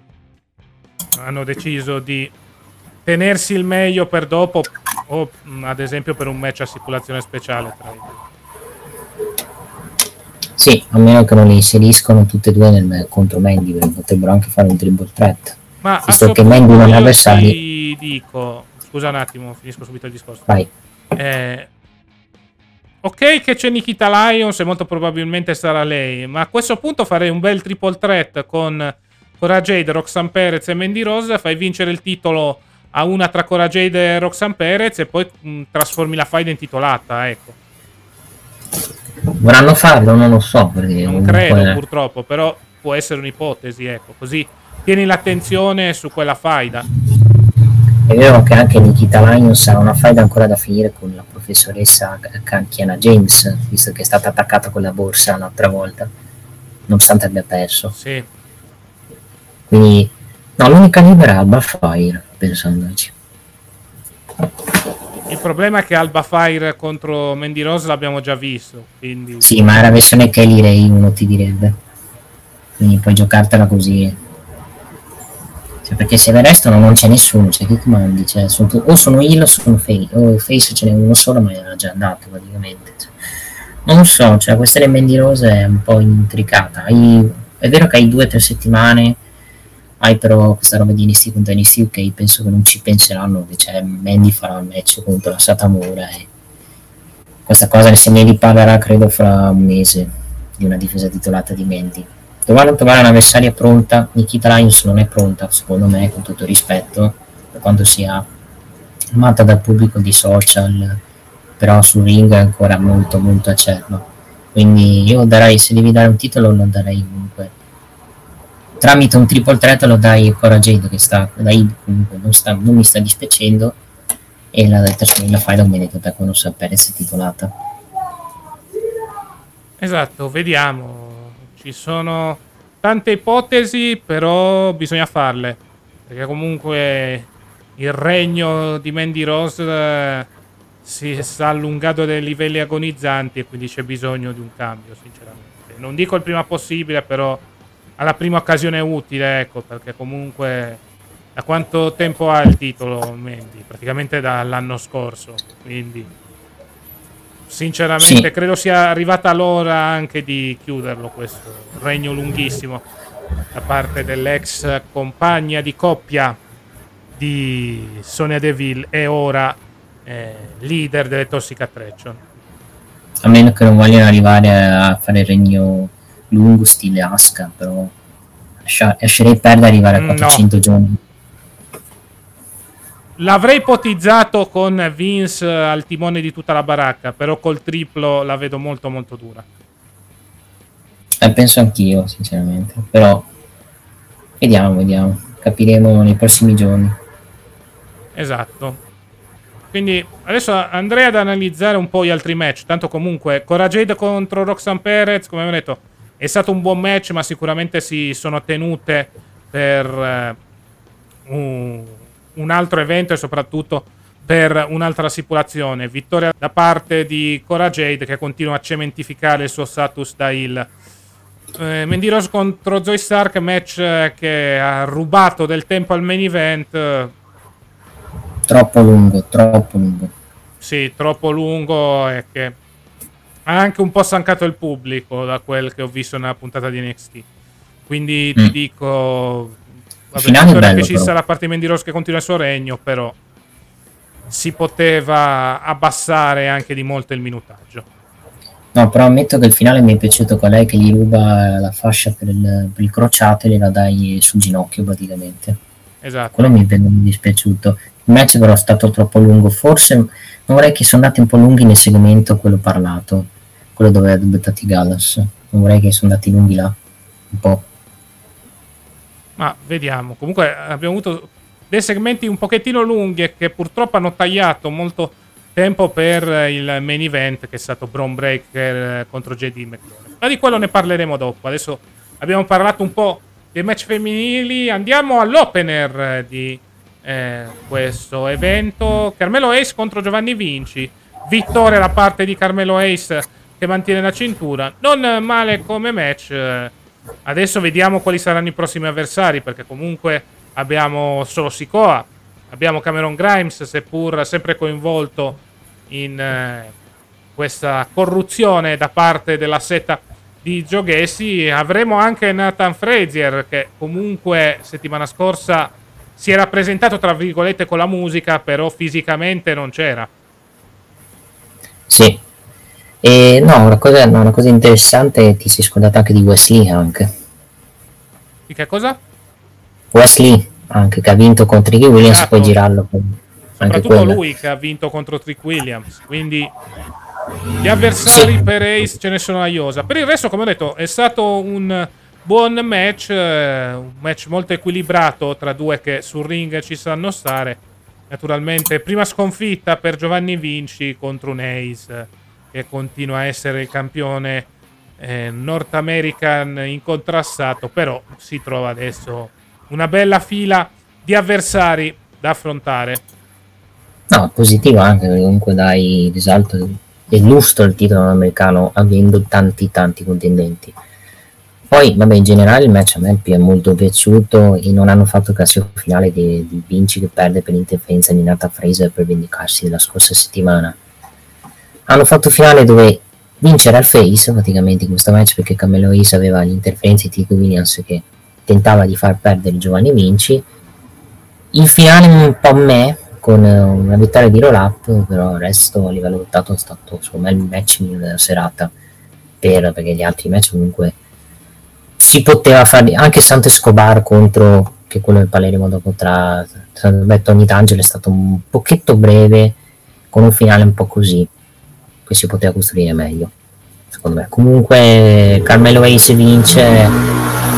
hanno deciso di tenersi il meglio per dopo, o ad esempio per un match a stipulazione speciale tra i due. Sì, a meno che non le inseriscono tutte e due contro Mandy, perché potrebbero anche fare un triple threat. Ma visto che Mandy non è avversario, ti dico, scusa un attimo, finisco subito il discorso. Vai. Ok, che c'è Nikita Lyons e molto probabilmente sarà lei, ma a questo punto farei un bel triple threat con Cora Jade, Roxanne Perez e Mandy Rose. Fai vincere il titolo a una tra Cora Jade e Roxanne Perez e poi trasformi la faida in titolata, ecco. Vorranno farlo, non lo so, perché non credo purtroppo, però può essere un'ipotesi, ecco, così tieni l'attenzione su quella faida. È vero che anche Nikita Lyons ha una faida ancora da finire con la professoressa Kiana James, visto che è stata attaccata con la borsa l'altra volta, nonostante abbia perso. Sì. Quindi no, l'unica libera è Alba Fire, pensandoci. Il problema è che Alba Fire contro Mandy Rose l'abbiamo già visto, quindi... Sì, ma è la versione che lì lei uno ti direbbe, quindi puoi giocartela così, cioè, perché se restano non c'è nessuno, cioè chi comandi, cioè, o sono io o sono Face, o Face ce n'è uno solo ma era già andato praticamente, cioè. Non lo so, cioè questa di Mandy Rose è un po' intricata. È vero che hai 2 o 3 settimane, hai però questa roba di NXT contro NXT UK, penso che non ci penseranno, che cioè Mandy farà un match contro la Satamura e questa cosa se ne riparlerà credo fra un mese di una difesa titolata di Mandy. Dovranno trovare un'avversaria pronta. Nikita Lyons non è pronta, secondo me, con tutto rispetto, per quanto sia amata dal pubblico di social, però sul ring è ancora molto molto acerba, quindi io darei, se devi dare un titolo lo darei comunque tramite un triple threat, lo dai Cora Jade, che sta dai, comunque non mi sta dispiacendo, e la trasforma fai da un benedetto da quando sapere se è titolata. Esatto, vediamo, ci sono tante ipotesi, però bisogna farle, perché comunque il regno di Mandy Rose si sta allungando a dei livelli agonizzanti e quindi c'è bisogno di un cambio, sinceramente. Non dico il prima possibile, però alla prima occasione utile, ecco, perché comunque da quanto tempo ha il titolo Mandy? Praticamente dall'anno scorso, quindi sinceramente sì, credo sia arrivata l'ora anche di chiuderlo questo regno lunghissimo da parte dell'ex compagna di coppia di Sonya Deville e ora leader delle Toxic Attraction, a meno che non vogliano arrivare a fare il regno lungo stile Asuka, però lascerei perdere, arrivare a 400 giorni. L'avrei ipotizzato con Vince al timone di tutta la baracca, però col triplo la vedo molto molto dura. Penso anch'io, sinceramente, però vediamo, capiremo nei prossimi giorni. Esatto. Quindi adesso andrei ad analizzare un po' gli altri match. Tanto comunque Cora Jade contro Roxanne Perez, come abbiamo detto, è stato un buon match, ma sicuramente si sono tenute per un altro evento e soprattutto per un'altra stipulazione. Vittoria da parte di Cora Jade, che continua a cementificare il suo status da heel. Mandy Rose contro Zoe Stark, match che ha rubato del tempo al main event. Troppo lungo. Sì, troppo lungo, e che ha anche un po' stancato il pubblico da quel che ho visto nella puntata di NXT. Quindi ti dico, vabbè, che ci sarà la parte di Mandy Rose che continua il suo regno, però si poteva abbassare anche di molto il minutaggio. No, però ammetto che il finale mi è piaciuto, con lei che gli ruba la fascia per il crociato e gliela dai sul ginocchio praticamente. Esatto. Quello mi è dispiaciuto. Il match però è stato troppo lungo, forse non vorrei che sono andati un po' lunghi nel segmento, quello parlato, quello dove ha debuttato Gallus, non vorrei che sono andati lunghi là, un po'. Ma vediamo, comunque abbiamo avuto dei segmenti un pochettino lunghi e che purtroppo hanno tagliato molto tempo per il main event, che è stato Bron Breakker contro JD McDonald. Ma di quello ne parleremo dopo. Adesso abbiamo parlato un po' dei match femminili, andiamo all'opener di questo evento. Carmelo Hayes contro Giovanni Vinci, vittoria da parte di Carmelo Hayes che mantiene la cintura. Non male come match. Adesso vediamo quali saranno i prossimi avversari, perché comunque abbiamo solo Sikoa, abbiamo Cameron Grimes, seppur sempre coinvolto in questa corruzione da parte della setta di Joe Gacy. Avremo anche Nathan Frazier, che comunque settimana scorsa si era presentato tra virgolette con la musica, però fisicamente non c'era. Sì. E no, una cosa interessante, ti sei scordato anche di Wesley anche. Di che cosa? Wesley anche, che ha vinto contro Trick Williams, esatto. Puoi girarlo anche soprattutto quella. Lui che ha vinto contro Trick Williams, quindi gli avversari per Ace ce ne sono a iosa. Per il resto, come ho detto, è stato un buon match, un match molto equilibrato tra due che sul ring ci sanno stare. Naturalmente prima sconfitta per Giovanni Vinci contro un Hayes che continua a essere il campione North American incontrassato, però si trova adesso una bella fila di avversari da affrontare. No, positivo anche, comunque dai risalto e lustro al titolo americano, avendo tanti contendenti. Poi, vabbè, in generale il match a me è molto piaciuto e non hanno fatto il classico finale di Vinci che perde per l'interferenza di Nathan Fraser per vendicarsi della scorsa settimana. Hanno fatto finale dove Vinci era il face praticamente in questo match, perché Carmelo Hayes aveva l'interferenza di Trick Williams che tentava di far perdere Giovanni Vinci. Il finale un po' me, con una vittoria di roll-up, però il resto a livello votato è stato secondo me il match migliore della serata, perché gli altri match comunque si poteva fare. Anche Santo Escobar contro, che quello che parleremo dopo, tra Tony D'Angelo è stato un pochetto breve, con un finale un po' così, che si poteva costruire meglio secondo me. Comunque Carmelo Hayes vince,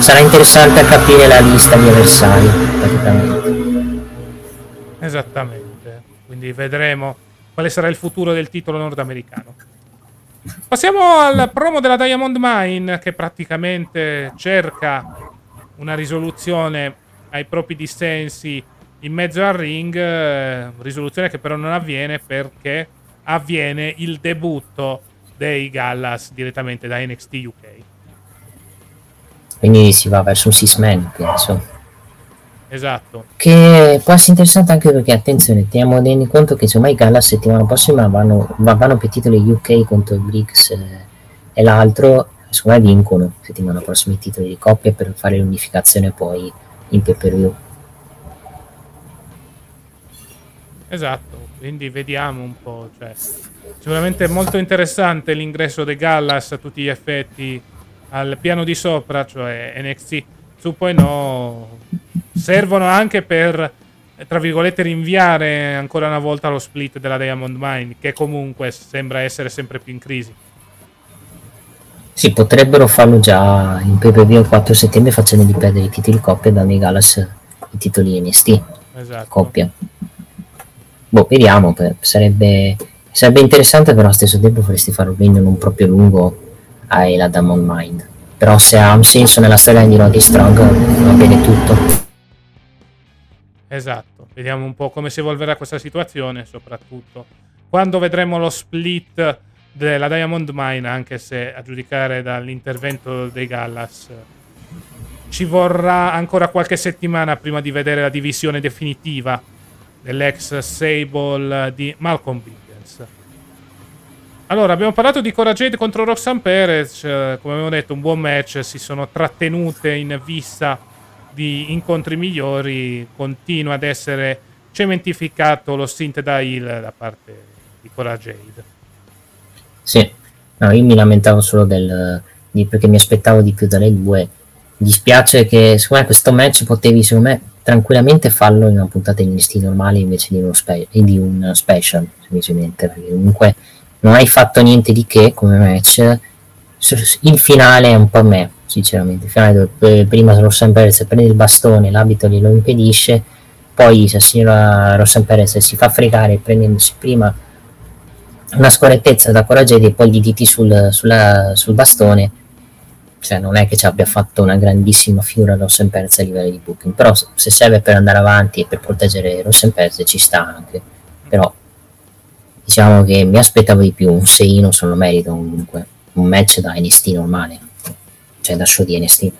sarà interessante capire la lista di avversari praticamente. Esattamente, quindi vedremo quale sarà il futuro del titolo nordamericano. Passiamo al promo della Diamond Mine, che praticamente cerca una risoluzione ai propri dissensi in mezzo al ring, risoluzione che però non avviene perché avviene il debutto dei Gallas direttamente da NXT UK. Quindi si va verso un six-man, penso. Esatto. Che può essere interessante anche perché, attenzione, teniamo conto che ormai Gallus settimana prossima vanno per titoli UK contro Briggs e l'altro, secondo me vincono settimana prossima i titoli di coppia per fare l'unificazione poi in pay-per-view. Esatto, quindi vediamo un po', cioè, sicuramente è molto interessante l'ingresso dei Gallus a tutti gli effetti al piano di sopra, cioè NXT. Su poi no, servono anche per tra virgolette rinviare ancora una volta lo split della Diamond Mine, che comunque sembra essere sempre più in crisi. Sì, potrebbero farlo già in pay-per-view il 4 settembre facendo di perdere i titoli coppia e dando ai Gallus i titoli NXT. Esatto. Coppia. Boh, vediamo, sarebbe interessante, però allo stesso tempo vorresti fare un regno non proprio lungo ai la Diamond Mine. Però se ha un senso nella storia di Roddy Strong va bene tutto. Esatto, vediamo un po' come si evolverà questa situazione, soprattutto quando vedremo lo split della Diamond Mine, anche se a giudicare dall'intervento dei Gallus ci vorrà ancora qualche settimana prima di vedere la divisione definitiva dell'ex Sable di Malcolm Bivens. Allora, abbiamo parlato di Cora Jade contro Roxanne Perez, come abbiamo detto un buon match, si sono trattenute in vista di incontri migliori. Continua ad essere cementificato lo stint da heel da parte di Cora Jade. Sì, no, io mi lamentavo solo perché mi aspettavo di più dalle due. Dispiace che secondo me questo match potevi secondo me tranquillamente farlo in una puntata di NXT normale invece di uno special, semplicemente perché comunque non hai fatto niente di che come match. Il finale è un po' me, sinceramente, prima Roxanne Perez prende il bastone, l'abito glielo impedisce, poi la signora Roxanne Perez si fa fregare prendendosi prima una scorrettezza da Cora Jade e poi gli diti sul bastone. Cioè non è che ci abbia fatto una grandissima figura Roxanne Perez a livello di booking, però se serve per andare avanti e per proteggere Roxanne Perez ci sta anche, però diciamo che mi aspettavo di più, un seino se lo merito comunque, un match da NXT normale, cioè da show di NXT.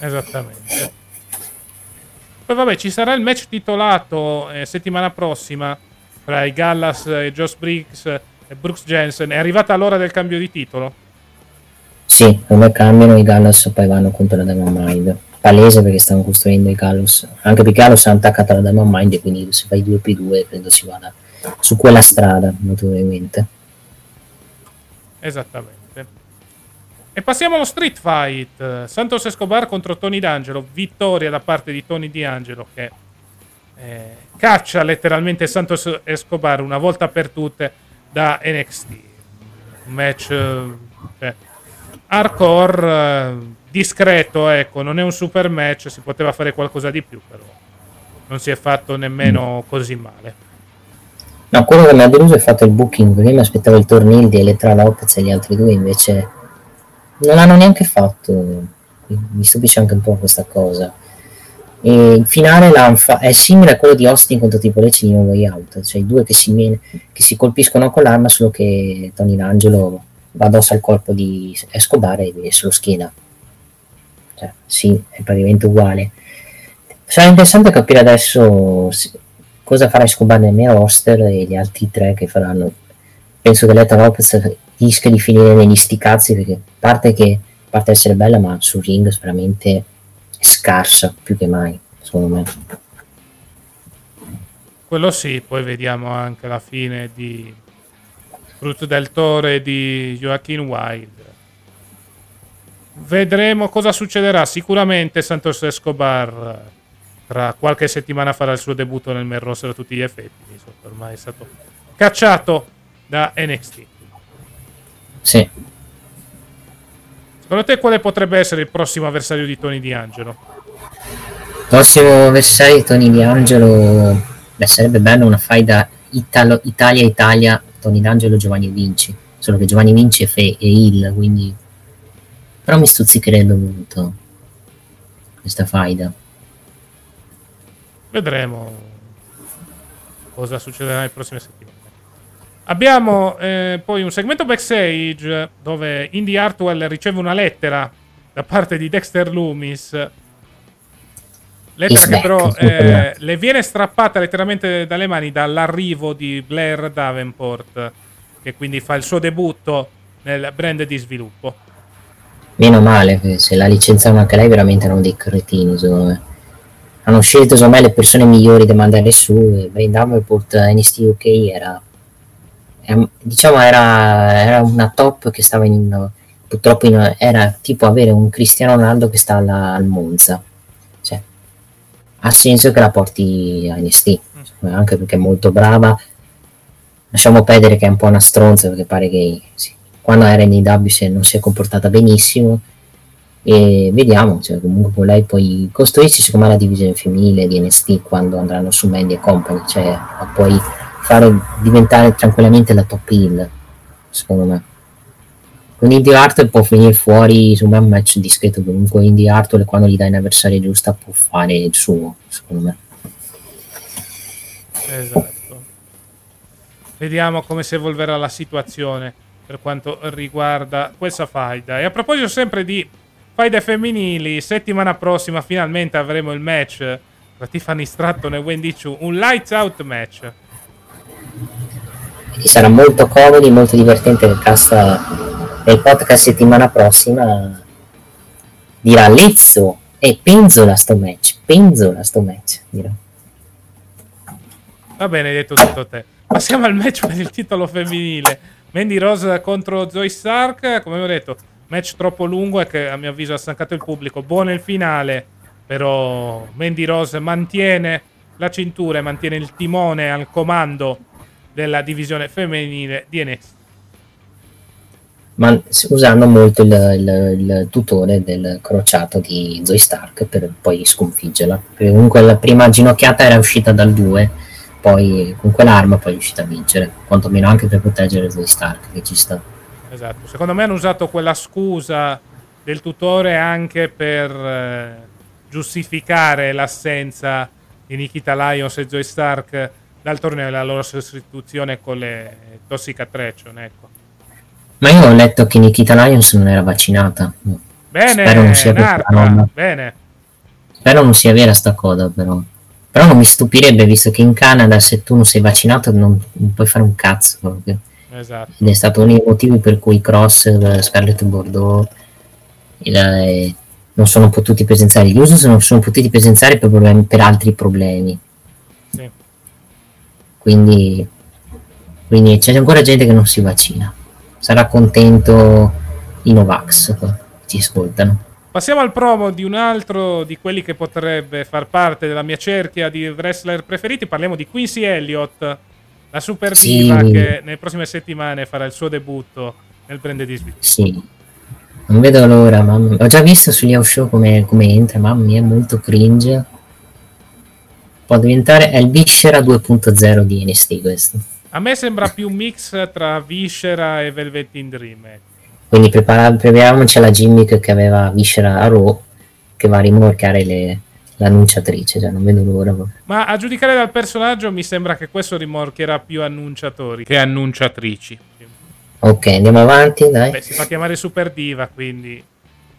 Esattamente. Poi vabbè, ci sarà il match titolato settimana prossima tra i Gallus e Josh Briggs e Brooks Jensen. È arrivata l'ora del cambio di titolo? Sì, come cambiano i Gallus poi vanno contro la Diamond Mind, palese, perché stanno costruendo i Gallus, anche perché Gallus hanno attaccato la Diamond Mind e quindi se fai 2x2 credo si vada su quella strada naturalmente. Esattamente. E passiamo allo street fight. Santos Escobar contro Tony D'Angelo. Vittoria da parte di Tony D'Angelo, che caccia letteralmente Santos Escobar una volta per tutte da NXT. Un match hardcore, discreto, ecco, non è un super match, si poteva fare qualcosa di più, però non si è fatto nemmeno così male. No, quello che mi ha deluso è fatto il booking, perché mi aspettavo il torneo di Elettra Lopez e gli altri due invece non l'hanno neanche fatto, mi stupisce anche un po' questa cosa. E il finale è simile a quello di Austin contro Triple H di No Way Out, cioè i due che si colpiscono con l'arma, solo che Tony D'Angelo va addosso al corpo di Escobar e se lo schiena, cioè sì, è praticamente uguale. Sarà interessante capire adesso cosa farà Escobar nel mio roster e gli altri tre che faranno. Penso che Letta Lopez rischia di finire negli sticazzi, perché parte essere bella, ma sul ring veramente scarsa più che mai, secondo me. Quello sì, poi vediamo anche la fine di Brutto del Tore di Joaquin Wilde. Vedremo cosa succederà. Sicuramente Santos Escobar tra qualche settimana farà il suo debutto nel main roster a tutti gli effetti, ormai è stato cacciato da NXT. Sì. Secondo te quale potrebbe essere il prossimo avversario di Tony D'Angelo? Prossimo avversario di Tony D'Angelo, beh, sarebbe bello una faida Italia-Italia Tony D'Angelo e Giovanni Vinci, solo che Giovanni Vinci è heel, quindi però mi stuzzicherebbe molto questa faida. Vedremo cosa succederà nelle prossime settimane. Abbiamo poi un segmento backstage dove Indy Hartwell riceve una lettera da parte di Dexter Loomis, lettera che però le viene strappata letteralmente dalle mani dall'arrivo di Blair Davenport, che quindi fa il suo debutto nel brand di sviluppo. Meno male, che se la licenziano anche lei veramente erano dei cretini, secondo me. Hanno scelto secondo me le persone migliori da mandare su, e Blair Davenport NXT UK era una top che stava era tipo avere un Cristiano Ronaldo che sta al Monza, cioè ha senso che la porti a NXT, anche perché è molto brava. Lasciamo perdere che è un po' una stronza, perché pare che sì, quando era in AEW non si è comportata benissimo, e vediamo, cioè, comunque lei poi costruisce secondo me la divisione femminile di NXT quando andranno su Mandy e Company, cioè puoi fare diventare tranquillamente la top heel secondo me. Con Indy Hartwell può finire fuori su un match discreto, comunque Indy Hartwell quando gli dai un'avversaria giusta può fare il suo secondo me. Esatto, vediamo come si evolverà la situazione per quanto riguarda questa faida. E a proposito sempre di faide femminili, settimana prossima finalmente avremo il match tra Tiffany Stratton e Wendy Chu, un lights out match, e sarà molto comodo e molto divertente. Nel cassa del podcast settimana prossima dirà Lizzo e penzola sto match dirà. Va bene, hai detto tutto te. Passiamo al match per il titolo femminile, Mandy Rose contro Zoe Stark. Come vi ho detto, match troppo lungo e che a mio avviso ha stancato il pubblico. Buono il finale, però Mandy Rose mantiene la cintura e mantiene il timone al comando della divisione femminile di NXT, ma usando molto il tutore del crociato di Zoe Stark per poi sconfiggerla. Comunque la prima ginocchiata era uscita dal 2, poi con quell'arma poi è riuscita a vincere, quantomeno anche per proteggere Zoe Stark, che ci sta. Esatto, secondo me hanno usato quella scusa del tutore anche per giustificare l'assenza di Nikita Lyons e Zoe Stark dal torneo e la loro sostituzione con le Toxic Attraction, ecco. Ma io ho letto che Nikita Lyons non era vaccinata. Bene, spero non sia vera. Bene. Spero non sia vera sta cosa, però. Però non mi stupirebbe, visto che in Canada se tu non sei vaccinato non puoi fare un cazzo proprio. Esatto. Ed è stato uno dei motivi per cui Cross, Scarlett Bordeaux non sono potuti presenziare. Gli Usos non sono potuti presenziare per altri problemi. Sì. Quindi c'è ancora gente che non si vaccina. Sarà contento i Novax, ci ascoltano. Passiamo al promo di un altro di quelli che potrebbe far parte della mia cerchia di wrestler preferiti. Parliamo di Quincy Elliott, la super diva, sì, che nelle prossime settimane farà il suo debutto nel brand di Svizzera. Sì, non vedo l'ora, mamma. Ho già visto sugli house show come entra, mamma mia, molto cringe. Può diventare il Viscera 2.0 di NXT questo. A me sembra più un mix tra Viscera e Velveteen Dream. Quindi prepariamoci alla gimmick che aveva Viscera a Raw, che va a rimorchiare l'annunciatrice, cioè non vedo l'ora. Ma a giudicare dal personaggio mi sembra che questo rimorchierà più annunciatori che annunciatrici. Ok, andiamo avanti, dai. Beh, si fa chiamare Super Diva, quindi...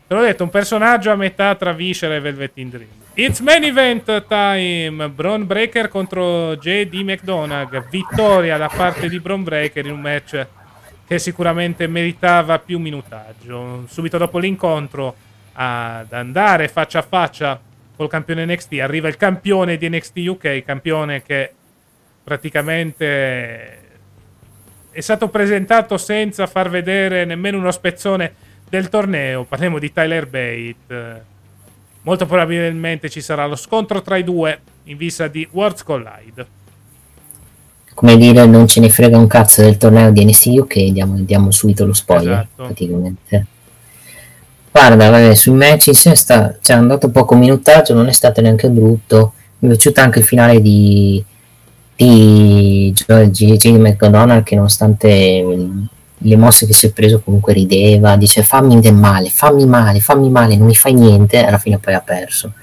Te l'ho detto, un personaggio a metà tra Viscera e Velveteen Dream. It's main event time, Bron Breakker contro JD McDonagh. Vittoria da parte di Bron Breakker in un match che sicuramente meritava più minutaggio. Subito dopo l'incontro, ad andare faccia a faccia col campione NXT, arriva il campione di NXT UK, campione che praticamente è stato presentato senza far vedere nemmeno uno spezzone del torneo. Parliamo di Tyler Bate. Molto probabilmente ci sarà lo scontro tra i due in vista di Worlds Collide. Come dire, non ce ne frega un cazzo del torneo di NXT UK, diamo subito lo spoiler. Esatto. Praticamente. Guarda, vabbè, sui match c'è andato poco minutaggio, non è stato neanche brutto. Mi è piaciuto anche il finale di J.D. McDonagh, che nonostante le mosse che si è preso comunque rideva, dice fammi del male, fammi male, non mi fai niente, alla fine poi ha perso.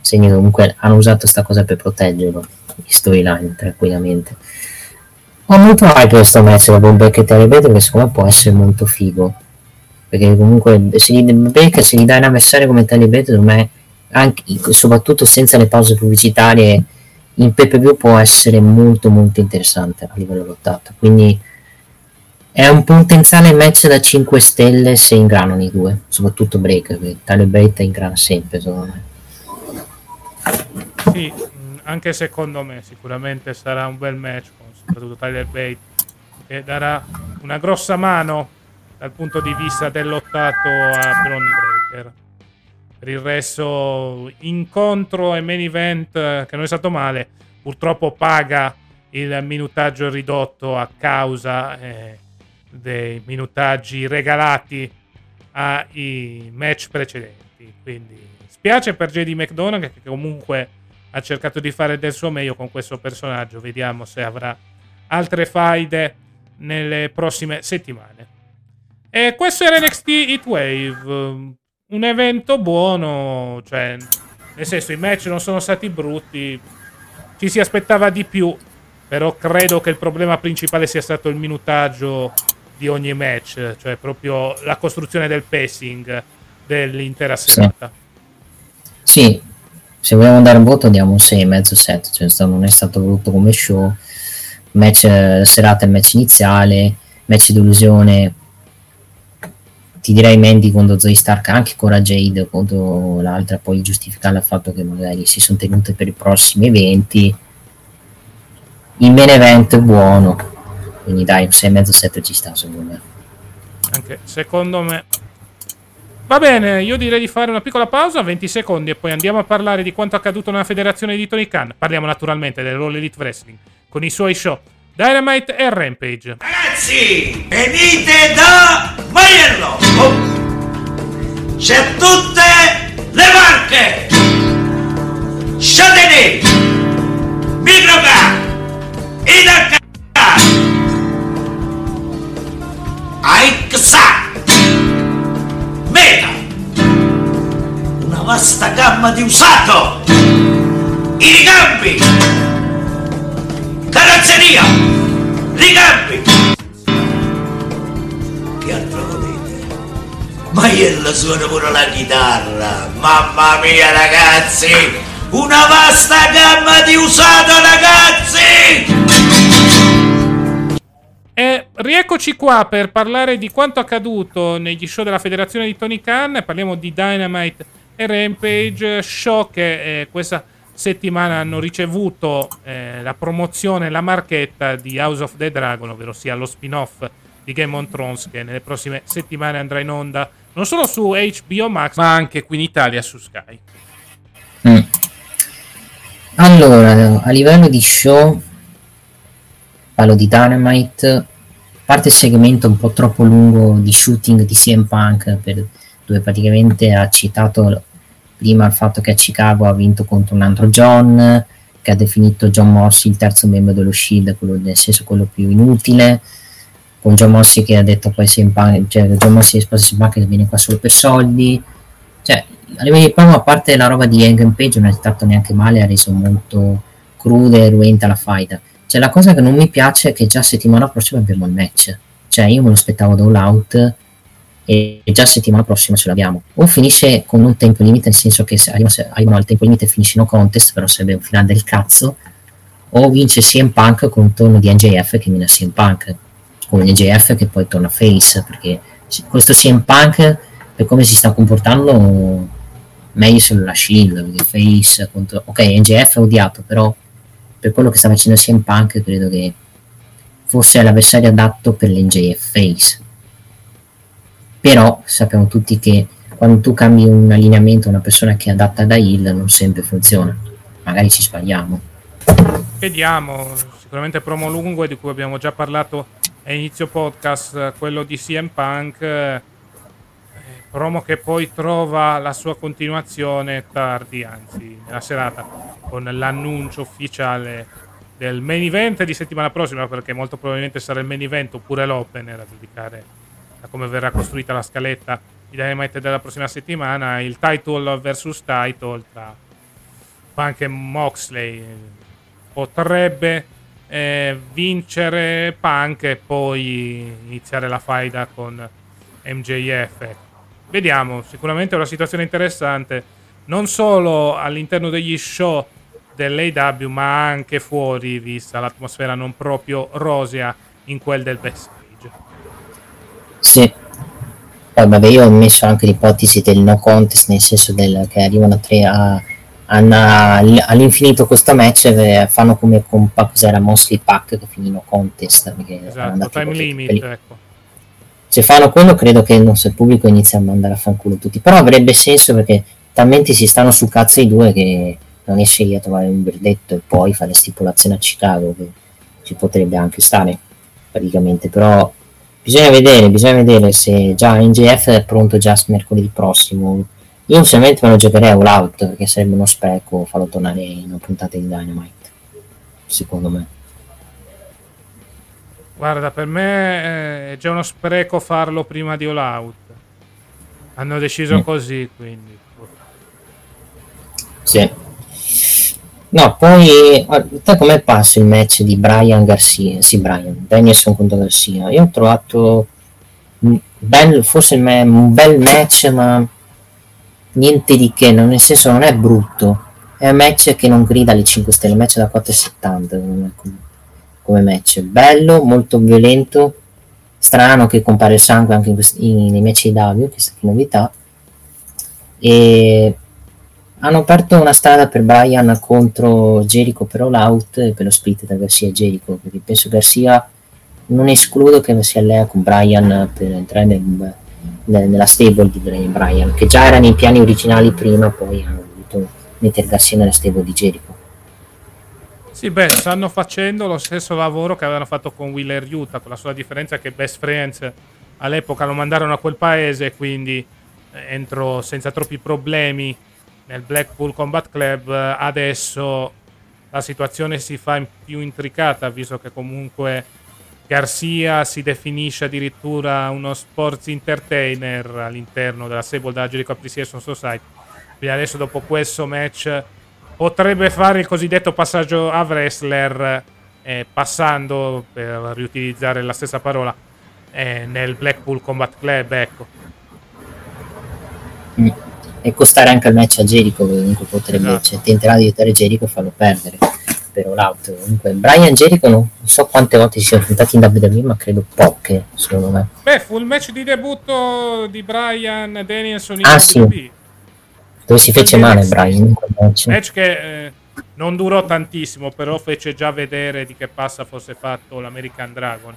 Segno comunque hanno usato sta cosa per proteggerlo, in storyline tranquillamente. Ho molto hype questo match da Bron Breakker e Tyler Bate, perché secondo me può essere molto figo, perché comunque se gli dai una avversaria come Tyler Bate, secondo me anche, soprattutto senza le pause pubblicitarie in pay-per-view, può essere molto molto interessante a livello lottato. Quindi è un potenziale match da 5 stelle se ingranano i due, soprattutto Breakker, perché Tyler Bate ingrana sempre, secondo me. Sì, anche secondo me sicuramente sarà un bel match, soprattutto Tyler Bate, che darà una grossa mano dal punto di vista del lottato a Bron Breakker. Per il resto, incontro e main event che non è stato male, purtroppo paga il minutaggio ridotto a causa dei minutaggi regalati ai match precedenti. Quindi spiace per JD McDonagh, che comunque ha cercato di fare del suo meglio con questo personaggio. Vediamo se avrà altre faide nelle prossime settimane. E questo era NXT Heat Wave, un evento buono, cioè nel senso i match non sono stati brutti, ci si aspettava di più, però credo che il problema principale sia stato il minutaggio di ogni match, cioè proprio la costruzione del pacing dell'intera serata. Sì, se vogliamo dare un voto diamo un 6,5-7, cioè non è stato brutto come show. Match serata e match iniziale, match d'illusione, ti direi Mandy contro Zoe Stark, anche con la Jade contro l'altra, poi giustificare il fatto che magari si sono tenute per i prossimi eventi. Il main event buono, quindi dai, 6,5-7 ci sta secondo me. Anche secondo me. Va bene, io direi di fare una piccola pausa, 20 secondi, e poi andiamo a parlare di quanto accaduto nella federazione di Tony Khan. Parliamo naturalmente dell'All Elite Wrestling con i suoi show Dynamite e Rampage. Ragazzi, venite da Maiello! Oh. C'è tutte le marche! Chatelet! Microca! Idacca! Aixà! Meta! Una vasta gamma di usato! I ricambi! Carrozzeria! Ricambi! Che altro volete? Maiello suona pure la chitarra! Mamma mia ragazzi! Una vasta gamma di usato ragazzi! E rieccoci qua per parlare di quanto accaduto negli show della federazione di Tony Khan. Parliamo di Dynamite e Rampage, show che questa settimana hanno ricevuto la promozione, la marchetta di House of the Dragon, ovvero sia lo spin-off di Game of Thrones, che nelle prossime settimane andrà in onda non solo su HBO Max ma anche qui in Italia su Sky. Allora, a livello di show, parlo di Dynamite, parte il segmento un po' troppo lungo di shooting di CM Punk, dove praticamente ha citato prima il fatto che a Chicago ha vinto contro un altro John, che ha definito John Moxley il terzo membro dello Shield, quello, nel senso quello più inutile, con John Moxley che ha detto poi CM Punk, cioè John Moxley ha risposto CM Punk che viene qua solo per soldi, cioè a livello di promo, a parte la roba di Hangman Page, non è stato neanche male, ha reso molto cruda e ruenta la faida. Cioè la cosa che non mi piace è che già settimana prossima abbiamo il match, cioè io me lo aspettavo da All Out e già settimana prossima ce l'abbiamo, o finisce con un tempo limite, nel senso che se arrivano al tempo limite e finisce no contest, però sarebbe un finale del cazzo, o vince CM Punk con un torno di MJF che mina CM Punk, con MJF che poi torna face, perché questo CM Punk per come si sta comportando meglio se lo lasci face contro... ok, MJF è odiato, però per quello che sta facendo CM Punk credo che fosse l'avversario adatto per l'MJF face. Però sappiamo tutti che quando tu cambi un allineamento a una persona che è adatta da heel non sempre funziona, magari ci sbagliamo. Vediamo, sicuramente promo lungo di cui abbiamo già parlato a inizio podcast, quello di CM Punk, promo che poi trova la sua continuazione tardi, anzi nella serata, con l'annuncio ufficiale del main event di settimana prossima, perché molto probabilmente sarà il main event oppure l'opener a giudicare da come verrà costruita la scaletta di Dynamite della prossima settimana. Il title versus title tra Punk e Moxley, potrebbe vincere Punk e poi iniziare la faida con MJF. Vediamo, sicuramente è una situazione interessante non solo all'interno degli show dell'AEW ma anche fuori, vista l'atmosfera non proprio rosea in quel del backstage. Sì, poi vabbè, io ho messo anche l'ipotesi del no contest, nel senso che arrivano a tre all'infinito questo match, fanno come con cos'era Moxley Pack che finì no contest, perché esatto, time limit, ecco. Se fanno quello credo che il pubblico inizia a mandare a fanculo tutti, però avrebbe senso perché talmente si stanno su cazzo i due che non esce io a trovare un verdetto e poi fare stipulazione a Chicago, che ci potrebbe anche stare praticamente, però bisogna vedere se già MJF è pronto già mercoledì prossimo. Io sinceramente me lo giocherei All Out, perché sarebbe uno spreco farlo tornare in una puntata di Dynamite, secondo me. Guarda, per me è già uno spreco farlo prima di All Out, hanno deciso così, quindi sì. No, poi guarda com'è passo il match di Danielson contro Garcia. Io ho trovato un bel match, ma niente di che, nel senso non è brutto, è un match che non grida alle 5 stelle, un match da 4,70 come match, bello, molto violento, strano che compare il sangue anche nei match di Davio, questa è novità, e hanno aperto una strada per Bryan contro Jericho per All Out e per lo split da Garcia e Jericho, perché penso Garcia, non escludo che si allea con Bryan per entrare nella stable di Bryan, che già era nei piani originali prima, poi hanno dovuto mettere Garcia nella stable di Jericho. Sì, beh, stanno facendo lo stesso lavoro che avevano fatto con Wheeler Yuta, con la sola differenza che Best Friends all'epoca lo mandarono a quel paese, quindi entrò senza troppi problemi nel Blackpool Combat Club. Adesso la situazione si fa più intricata, visto che comunque Garcia si definisce addirittura uno sports entertainer all'interno della stable della Jericho Appreciation Society, quindi adesso dopo questo match potrebbe fare il cosiddetto passaggio a wrestler, passando, per riutilizzare la stessa parola, nel Blackpool Combat Club, ecco. E costare anche il match a Jericho, comunque potrebbe, no. Cioè, tenterà di aiutare Jericho e farlo perdere per All Out. Comunque Bryan Jericho non so quante volte si sono affrontati in WWE, ma credo poche, secondo me. Beh, fu il match di debutto di Bryan Danielson in WWE, sì, dove si fece male Bryan, match che non durò tantissimo, però fece già vedere di che passa fosse fatto l'American Dragon.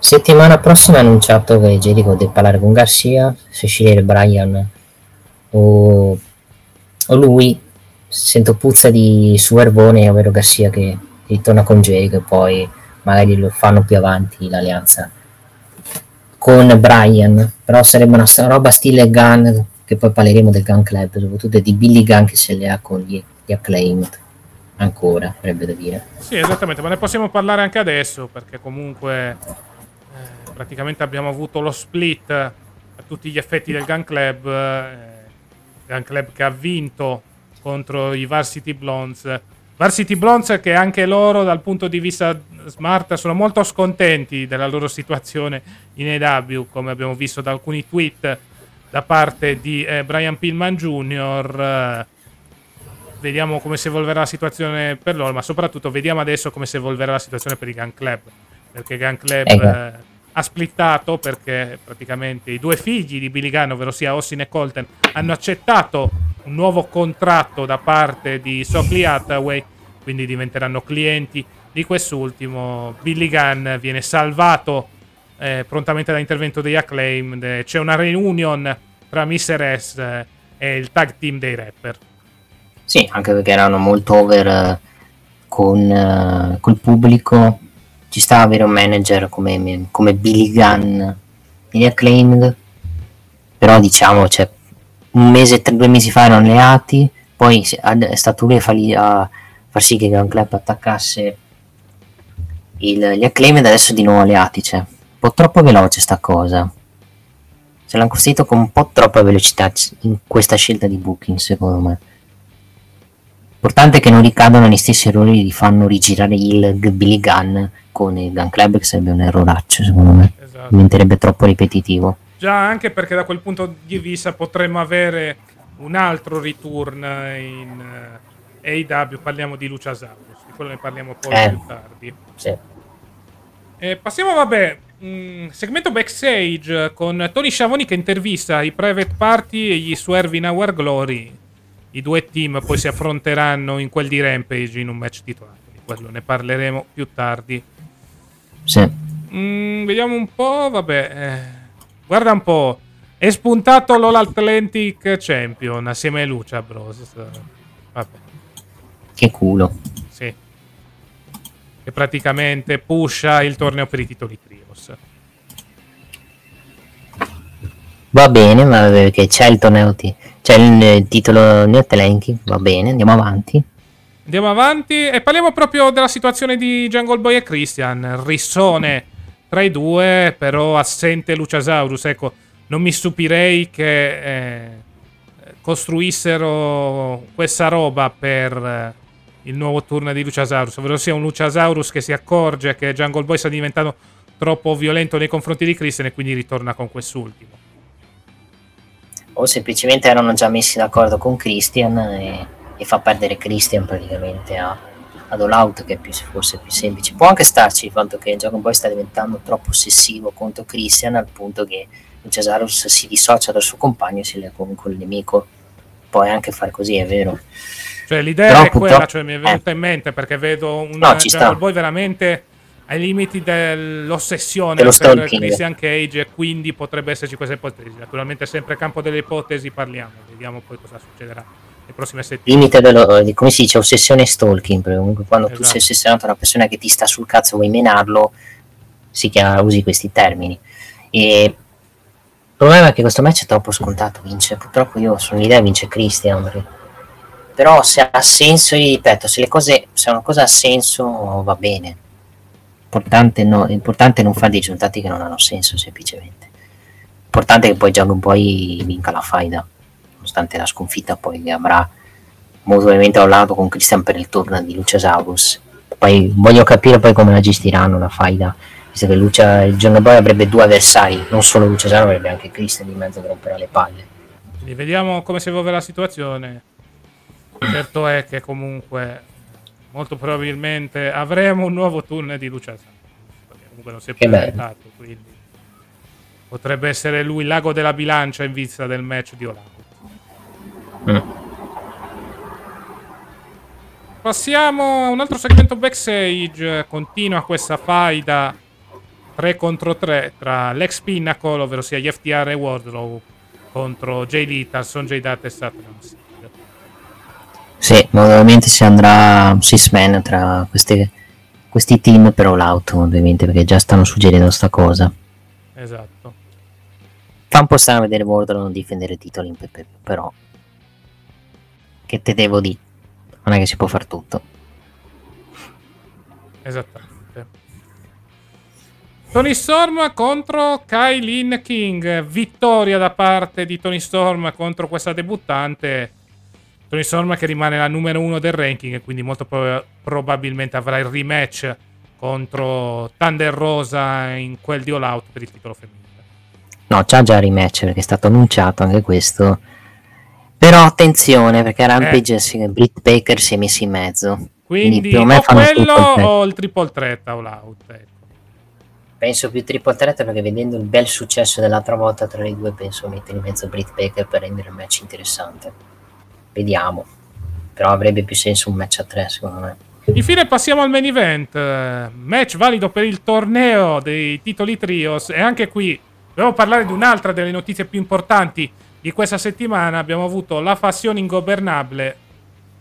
Settimana prossima è annunciato che Jericho deve parlare con Garcia, se scegliere Bryan o lui. Sento puzza di Suerbone, ovvero Garcia che ritorna con Jericho, e poi magari lo fanno più avanti l'alleanza con Bryan, però sarebbe una roba stile Gun, che poi parleremo del Gun Club, soprattutto di Billy Gun che se le ha con gli Acclaimed ancora, avrebbe da dire. Sì, esattamente, ma ne possiamo parlare anche adesso, perché comunque praticamente abbiamo avuto lo split a tutti gli effetti del Gun Club che ha vinto contro i Varsity Blondes, che anche loro dal punto di vista smart sono molto scontenti della loro situazione in AEW, come abbiamo visto da alcuni tweet da parte di Brian Pillman Jr. Vediamo come si evolverà la situazione per loro, ma soprattutto vediamo adesso come si evolverà la situazione per i Gun Club, perché Gun Club ha splittato, perché praticamente i due figli di Billy Gunn, ovvero sia Austin e Colton, hanno accettato un nuovo contratto da parte di Stokely Hathaway, quindi diventeranno clienti di quest'ultimo. Billy Gunn viene salvato prontamente dall'intervento degli Acclaimed, c'è una reunion tra Mr. S e il tag team dei rapper. Sì, anche perché erano molto over col pubblico. Ci sta avere un manager come Billy Gunn e Acclaimed, però diciamo, cioè, un mese, 2 mesi fa erano alleati, poi è stato lui a far sì che Gun Club attaccasse gli Acclaimed, adesso di nuovo alleati, cioè, un po' troppo veloce sta cosa, se l'hanno costruito con un po' troppa velocità in questa scelta di booking, secondo me. L'importante è che non ricadano negli stessi errori, li fanno rigirare il Billy Gunn con il Gun Club, che sarebbe un erroraccio, secondo me. Esatto. Diventerebbe troppo ripetitivo. Già, anche perché da quel punto di vista potremmo avere un altro return in AEW, parliamo di Luciasaurus, di quello ne parliamo poi più tardi. Sì. Passiamo, segmento backstage con Tony Schiavone che intervista i Private Party e gli Swerve in Our Glory. I due team poi si affronteranno in quel di Rampage in un match titolare, quello ne parleremo più tardi. Sì. Vediamo un po', guarda un po', È spuntato l'All Atlantic Champion assieme a Lucha Bros. Vabbè. Che culo. Sì. Che praticamente pusha il torneo per i titoli Trios. Va bene, ma perché c'è il torneo c'è il titolo New Atlantic, va bene, andiamo avanti. Andiamo avanti e parliamo proprio della situazione di Jungle Boy e Christian. Rissone tra i due, però assente Luciasaurus. Ecco, non mi stupirei che costruissero questa roba per il nuovo turno di Luciasaurus. Ovvero sia un Luciasaurus che si accorge che Jungle Boy sta diventando troppo violento nei confronti di Christian e quindi ritorna con quest'ultimo. O semplicemente erano già messi d'accordo con Christian e fa perdere Christian praticamente ad All Out, che forse è più semplice. Può anche starci il fatto che Dragon Boy sta diventando troppo ossessivo contro Christian al punto che Luciasaurus si dissocia dal suo compagno e si lega con il nemico. Puoi anche far così, è vero. Cioè l'idea però è quella, cioè, mi è venuta in mente perché vedo un Dragon Boy veramente ai limiti dell'ossessione per stalking. Christian Cage, e quindi potrebbe esserci questa ipotesi. Naturalmente sempre campo delle ipotesi parliamo, vediamo poi cosa succederà le prossime settimane. Limite dello, come si dice, ossessione stalking, perché comunque quando tu sei ossessionato da una persona che ti sta sul cazzo, vuoi menarlo, si chiama, usi questi termini. E il problema è che questo match è troppo scontato, vince, purtroppo io sono l'idea vince Christian, però se ha senso, io ripeto, se una cosa ha senso va bene, l'importante è non fare dei risultati che non hanno senso, semplicemente l'importante è che poi Dragon Boy vinca la faida, nonostante la sconfitta poi li avrà molto probabilmente a un lato con Christian per il turno di Luciasaurus. Poi voglio capire poi come la gestiranno la faida, visto che il giorno dopo avrebbe due avversari, non solo Luciasaurus, avrebbe anche Christian di mezzo che romperà le palle. Quindi vediamo come si evolve la situazione. Certo è che comunque molto probabilmente avremo un nuovo turno di Luciasaurus, perché comunque non si è presentato, quindi potrebbe essere lui l'ago della bilancia in vista del match di Olanda. Passiamo a un altro segmento backstage. Continua questa faida 3 contro 3 tra l'ex Pinnacle, ovvero sia gli FTR e Wardlow, contro Jay Littleson, Jay Dart e Saturn. Sì, ovviamente si andrà un six man tra questi team per All Out, ovviamente, perché già stanno suggerendo sta cosa. Esatto. Fa un po' strano vedere Wardlow non difendere titoli in PPV, però che te devo dire, non è che si può far tutto. Esattamente. Tony Storm contro Kailyn King, vittoria da parte di Tony Storm contro questa debuttante. Tony Storm che rimane la numero uno del ranking e quindi molto probabilmente avrà il rematch contro Thunder Rosa in quel di All Out per il titolo femminile. No, c'ha già il rematch perché è stato annunciato anche questo. Però attenzione, perché Rampage e Britt Baker si è messi in mezzo. Quindi o quello o il triple threat All Out? Penso più triple threat, perché vedendo il bel successo dell'altra volta tra le due, penso mettere in mezzo Britt Baker per rendere il match interessante. Vediamo. Però avrebbe più senso un match a tre, secondo me. Infine passiamo al main event. Match valido per il torneo dei titoli trios. E anche qui dobbiamo parlare di un'altra delle notizie più importanti di questa settimana. Abbiamo avuto la fazione ingobernabile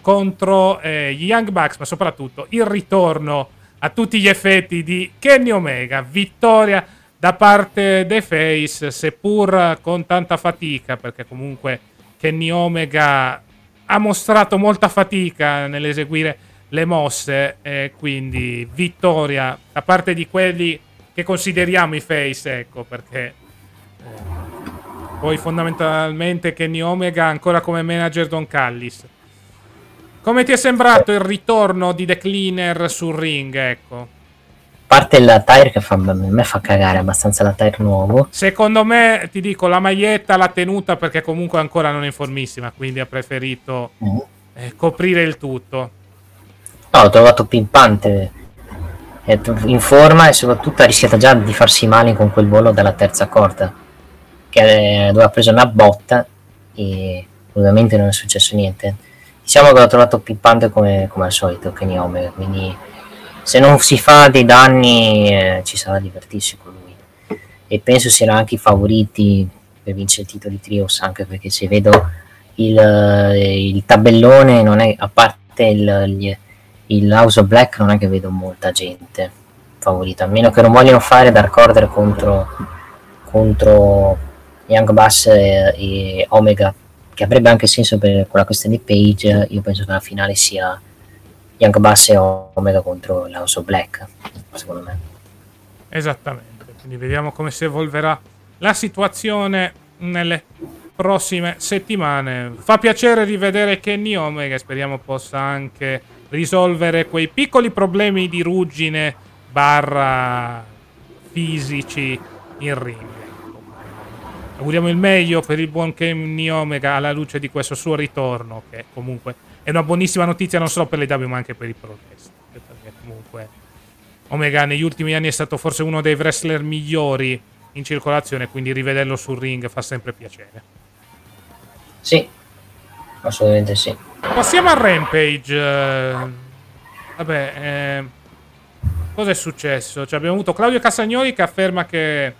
contro gli Young Bucks, ma soprattutto il ritorno a tutti gli effetti di Kenny Omega. Vittoria da parte dei Face, seppur con tanta fatica, perché comunque Kenny Omega ha mostrato molta fatica nell'eseguire le mosse, quindi vittoria da parte di quelli che consideriamo i Face, ecco, perché poi fondamentalmente Kenny Omega ancora come manager Don Callis. Come ti è sembrato il ritorno di The Cleaner sul ring? Ecco, a parte la tire che a me fa cagare abbastanza, la tire nuovo. Secondo me, ti dico, la maglietta l'ha tenuta perché comunque ancora non è in formissima, quindi ha preferito coprire il tutto. No, l'ho trovato pimpante, è in forma e soprattutto ha rischiato già di farsi male con quel volo dalla terza corda, che dove ha preso una botta e ovviamente non è successo niente. Diciamo che l'ho trovato pimpante come al solito Kenny Omega, quindi se non si fa dei danni ci sarà a divertirsi con lui, e penso siano anche i favoriti per vincere il titolo di trios, anche perché se vedo il tabellone, non è, a parte il House of Black, non è che vedo molta gente favorita, a meno che non vogliono fare Dark Order contro Young Bucks e Omega, che avrebbe anche senso per quella questione di Page. Io penso che la finale sia Young Bucks e Omega contro House of Black, secondo me. Esattamente, quindi vediamo come si evolverà la situazione nelle prossime settimane. Fa piacere rivedere Kenny Omega, speriamo possa anche risolvere quei piccoli problemi di ruggine barra fisici in ring. Auguriamo il meglio per il buon Kenny Omega alla luce di questo suo ritorno, che comunque è una buonissima notizia non solo per le W ma anche per il Pro Wrestling, perché comunque Omega negli ultimi anni è stato forse uno dei wrestler migliori in circolazione, quindi rivederlo sul ring fa sempre piacere. Sì, assolutamente sì. Passiamo a Rampage. Cosa è successo? Cioè, abbiamo avuto Claudio Castagnoli che afferma che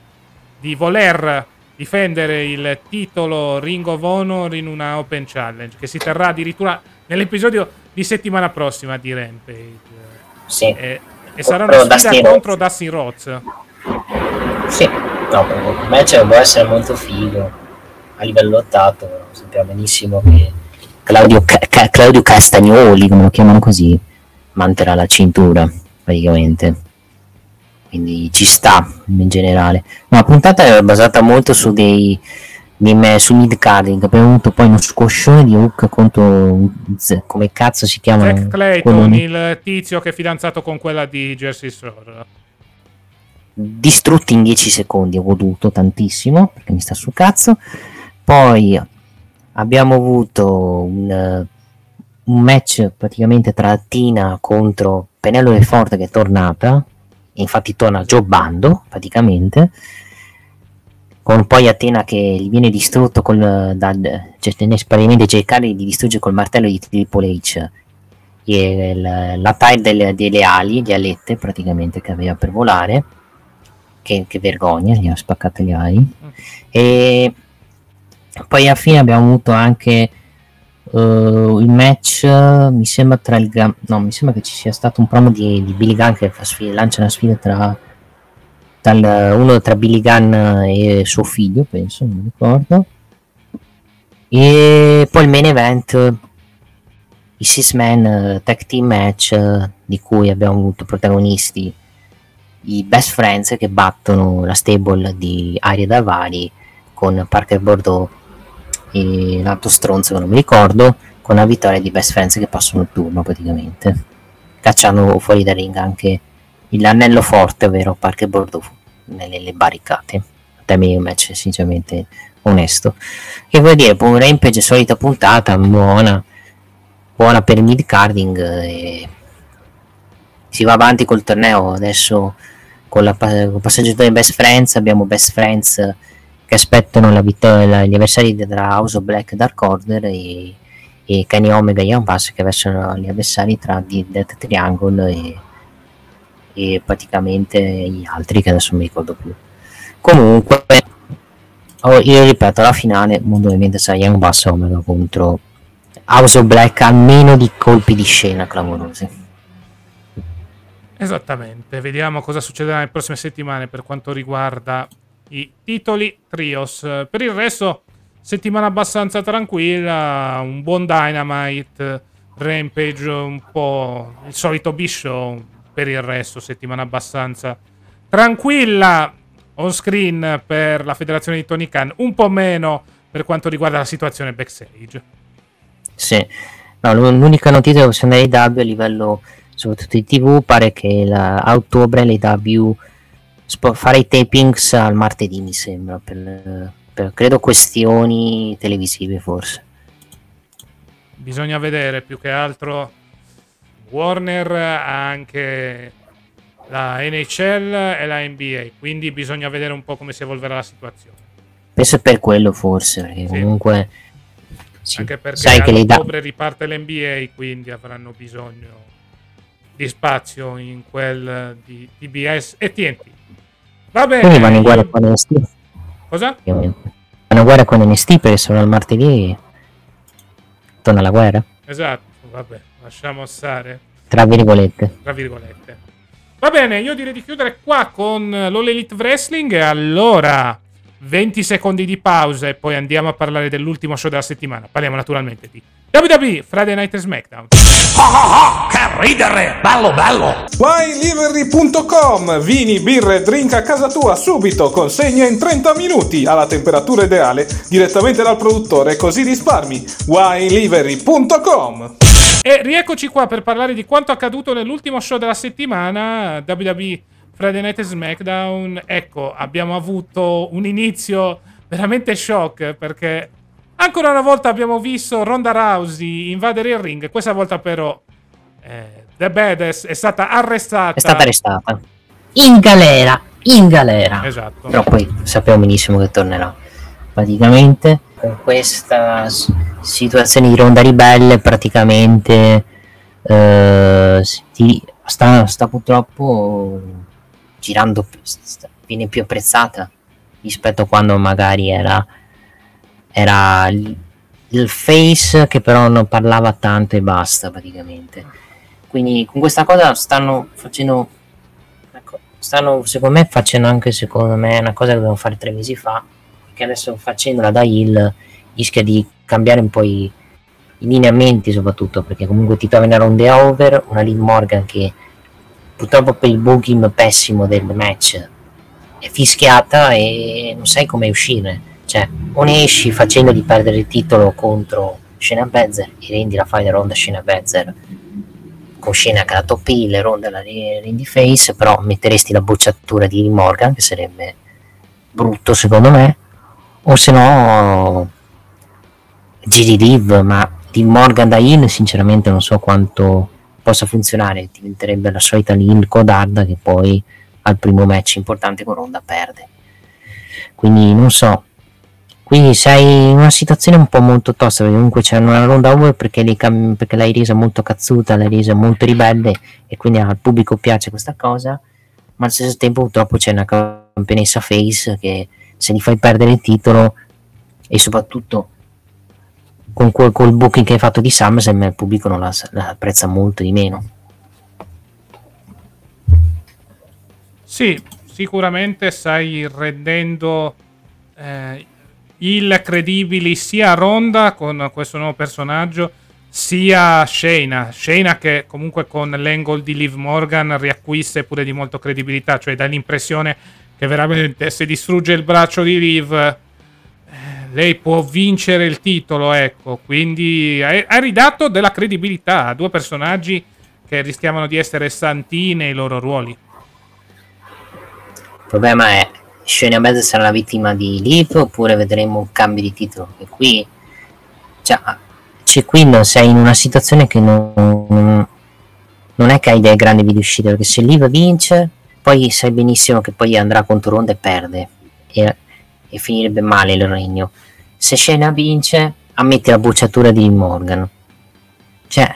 di voler difendere il titolo Ring of Honor in una Open Challenge che si terrà addirittura nell'episodio di settimana prossima di Rampage. Sì. E sarà una sfida contro Dustin Rhodes. Sì, no, il match può essere molto figo. A livello lottato, sappiamo benissimo che Claudio Castagnoli, come lo chiamano così, manterrà la cintura praticamente, quindi ci sta in generale. Ma la puntata era basata molto su su mid carding. Abbiamo avuto poi uno scoscione di Hook contro come cazzo si chiama, Jack Clayton, il tizio che è fidanzato con quella di Jersey Shore, distrutti in 10 secondi. Ho goduto tantissimo perché mi sta sul cazzo. Poi abbiamo avuto un match praticamente tra Tina contro Penelope Ford, che è tornata, infatti torna jobbando praticamente, con poi Athena che gli viene distrutto praticamente cercare di distruggere col martello di Triple H la tail delle ali, le alette praticamente che aveva per volare, che vergogna, gli ha spaccato le ali. E poi alla fine abbiamo avuto anche il match, mi sembra tra mi sembra che ci sia stato un promo di Billy Gunn che lancia una sfida tra Billy Gunn e suo figlio, penso, non mi ricordo. E poi il main event, i Six Man Tag Team Match, di cui abbiamo avuto protagonisti i Best Friends, che battono la stable di Aria Davari con Parker Bordeaux e l'altro stronzo che non mi ricordo, con la vittoria di Best Friends che passano il turno praticamente, cacciando fuori dal ring anche l'anello forte, ovvero Parker Bordeaux, nelle barricate. A termine di un match sinceramente onesto, che vuol dire un Rampage, solita puntata buona per il mid carding, e si va avanti col torneo. Adesso con il passaggio dei Best Friends abbiamo Best Friends che aspettano la vittoria, gli avversari tra House of Black, Dark Order e Kenny Omega e Young Bucks, che avversano gli avversari tra Death Triangle e praticamente gli altri che adesso non mi ricordo più. Comunque io ripeto, la finale ovviamente sarà Young Bucks e Omega contro House of Black, almeno di colpi di scena clamorosi. Esattamente, vediamo cosa succederà nelle prossime settimane per quanto riguarda i titoli trios. Per il resto settimana abbastanza tranquilla, un buon Dynamite, Rampage un po' il solito B-show. Per il resto settimana abbastanza tranquilla on screen per la federazione di Tony Khan, un po' meno per quanto riguarda la situazione backstage. Sì, no, l'unica notizia che possiamo dare ai W a livello soprattutto di TV, pare che a ottobre le W farà i tapings al martedì, mi sembra, per credo questioni televisive forse. Bisogna vedere, più che altro Warner ha anche la NHL e la NBA, quindi bisogna vedere un po' come si evolverà la situazione. Penso per quello forse, perché sì. Comunque... Sì. Anche perché a ottobre riparte l'NBA, quindi avranno bisogno di spazio in quel di TBS e TNT. Va bene. Vanno in guerra con l'estero. Cosa? Vanno una guerra con NXT, perché sono al martedì torna la guerra. Esatto, vabbè, lasciamo stare. Tra virgolette. Va bene, io direi di chiudere qua con l'All Elite Wrestling. Allora, 20 secondi di pausa e poi andiamo a parlare dell'ultimo show della settimana. Parliamo naturalmente di WWE, Friday Night e SmackDown. Oh, oh, oh, che ridere, bello bello. WineLivery.com, vini, birre, drink a casa tua subito, consegna in 30 minuti alla temperatura ideale direttamente dal produttore, così risparmi. WineLivery.com. E rieccoci qua per parlare di quanto accaduto nell'ultimo show della settimana, WWE Friday Night e SmackDown. Ecco, abbiamo avuto un inizio veramente shock, perché ancora una volta abbiamo visto Ronda Rousey invadere il ring. Questa volta però The Badass è stata arrestata. In galera. Esatto. Però poi sappiamo benissimo che tornerà. Praticamente con questa situazione di Ronda Ribelle praticamente sta purtroppo girando, viene più apprezzata rispetto a quando magari era il face che però non parlava tanto e basta praticamente. Quindi con questa cosa stanno facendo una cosa che dovevano fare 3 mesi fa, che adesso facendola da heel rischia di cambiare un po' i lineamenti, soprattutto perché comunque ti trovi una Ronda over, una Liv Morgan che purtroppo per il booking pessimo del match è fischiata e non sai come uscire. Cioè, o ne esci facendo di perdere il titolo contro Shayna Baszler e rendi la final Ronda Shayna Baszler, con Shayna che la top heel, Ronda la rendi face, però metteresti la bocciatura di Morgan, che sarebbe brutto secondo me, o se no giri Liv, ma di Morgan da heel sinceramente non so quanto possa funzionare, diventerebbe la solita heel codarda che poi al primo match importante con Ronda perde. Quindi non so, quindi sei in una situazione un po' molto tosta, perché comunque c'è una Ronda over perché l'hai resa molto cazzuta, l'hai resa molto ribelle e quindi al pubblico piace questa cosa, ma allo stesso tempo purtroppo c'è una campionessa face che se gli fai perdere il titolo e soprattutto con col booking che hai fatto di SummerSlam il pubblico non la apprezza molto di meno. Sì, sicuramente stai rendendo il credibili sia Ronda con questo nuovo personaggio sia Shayna che comunque con l'angle di Liv Morgan riacquista pure di molto credibilità, cioè dà l'impressione che veramente se distrugge il braccio di Liv lei può vincere il titolo, ecco, quindi ha ridato della credibilità a due personaggi che rischiavano di essere stanti nei loro ruoli. Il problema è Shayna Baszler sarà la vittima di Liv oppure vedremo un cambio di titolo? E qui, qui non sei in una situazione che non è che hai dei grandi video uscite, perché se Liv vince poi sai benissimo che poi andrà contro Ronda e perde e finirebbe male il regno. Se Shayna vince ammette la bocciatura di Morgan, cioè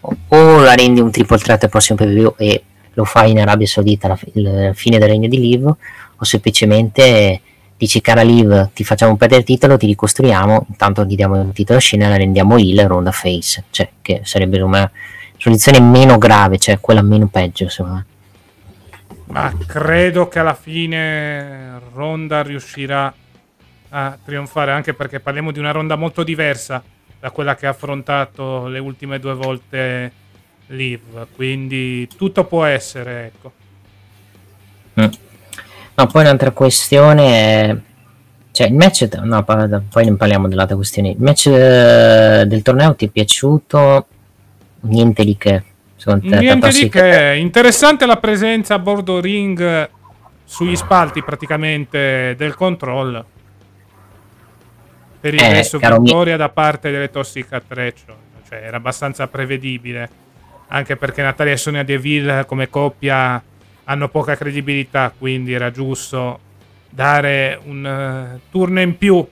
o la rendi un triple threat al prossimo preview e lo fai in Arabia Saudita alla fine del regno di Liv, o semplicemente dici cara Liv ti facciamo perdere il titolo, ti ricostruiamo, intanto gli diamo il titolo a Shayna, la rendiamo heel, Ronda face, cioè che sarebbe una soluzione meno grave, cioè quella meno peggio insomma. Ma credo che alla fine Ronda riuscirà a trionfare, anche perché parliamo di una Ronda molto diversa da quella che ha affrontato le ultime 2 volte Liv, quindi tutto può essere, ecco. No, poi un'altra questione è, cioè il match, no, poi ne parliamo dell'altra questione. Il match del torneo ti è piaciuto? Niente di che. Niente di che. Interessante la presenza a bordo ring sugli spalti praticamente del Control. Per il resto vittoria da parte delle Tossiche a Treccio, cioè era abbastanza prevedibile, anche perché Natalia e Sonia Deville come coppia hanno poca credibilità, quindi era giusto dare un turno in più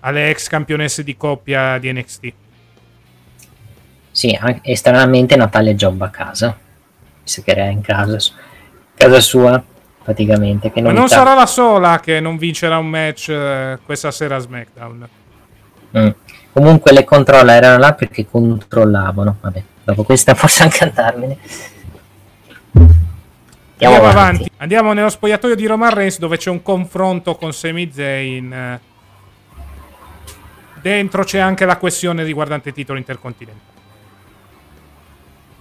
alle ex campionesse di coppia di NXT. Sì, e stranamente Natalia giobba a casa, si crea in casa sua, praticamente. Che novità. Ma non sarà la sola che non vincerà un match questa sera a SmackDown. Comunque le controlla erano là perché controllavano. Vabbè, dopo questa posso anche andarmene. Andiamo avanti. Andiamo nello spogliatoio di Roman Reigns, dove c'è un confronto con Sami Zayn. Dentro c'è anche la questione riguardante il titolo intercontinentale.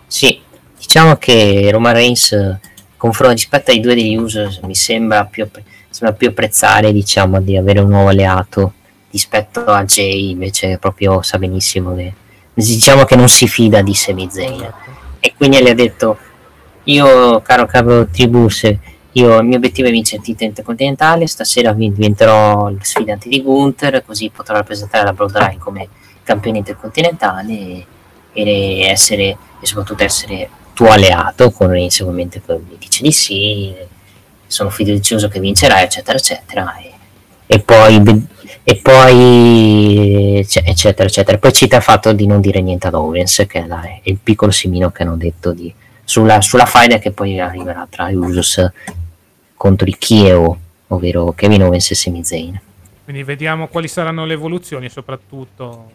Sì, diciamo che Roman Reigns rispetto ai due degli Usos mi sembra più apprezzare, diciamo, di avere un nuovo alleato rispetto a Jay. Invece proprio sa benissimo che, diciamo, che non si fida di Sami Zayn, e quindi gli ha detto: io, caro capo tribù, il mio obiettivo è vincere il titolo intercontinentale, stasera diventerò il sfidante di Gunther, così potrò rappresentare la Bloodline come campione intercontinentale e soprattutto essere tuo alleato. Con Reigns ovviamente mi dice di sì, sono fiducioso che vincerai, eccetera eccetera, e poi eccetera eccetera. Poi cita il fatto di non dire niente ad Owens, che è il piccolo semino che hanno detto sulla faida che poi arriverà tra Usos contro i Kieo, ovvero Kevin Owens e Sami Zayn. Quindi vediamo quali saranno le evoluzioni, soprattutto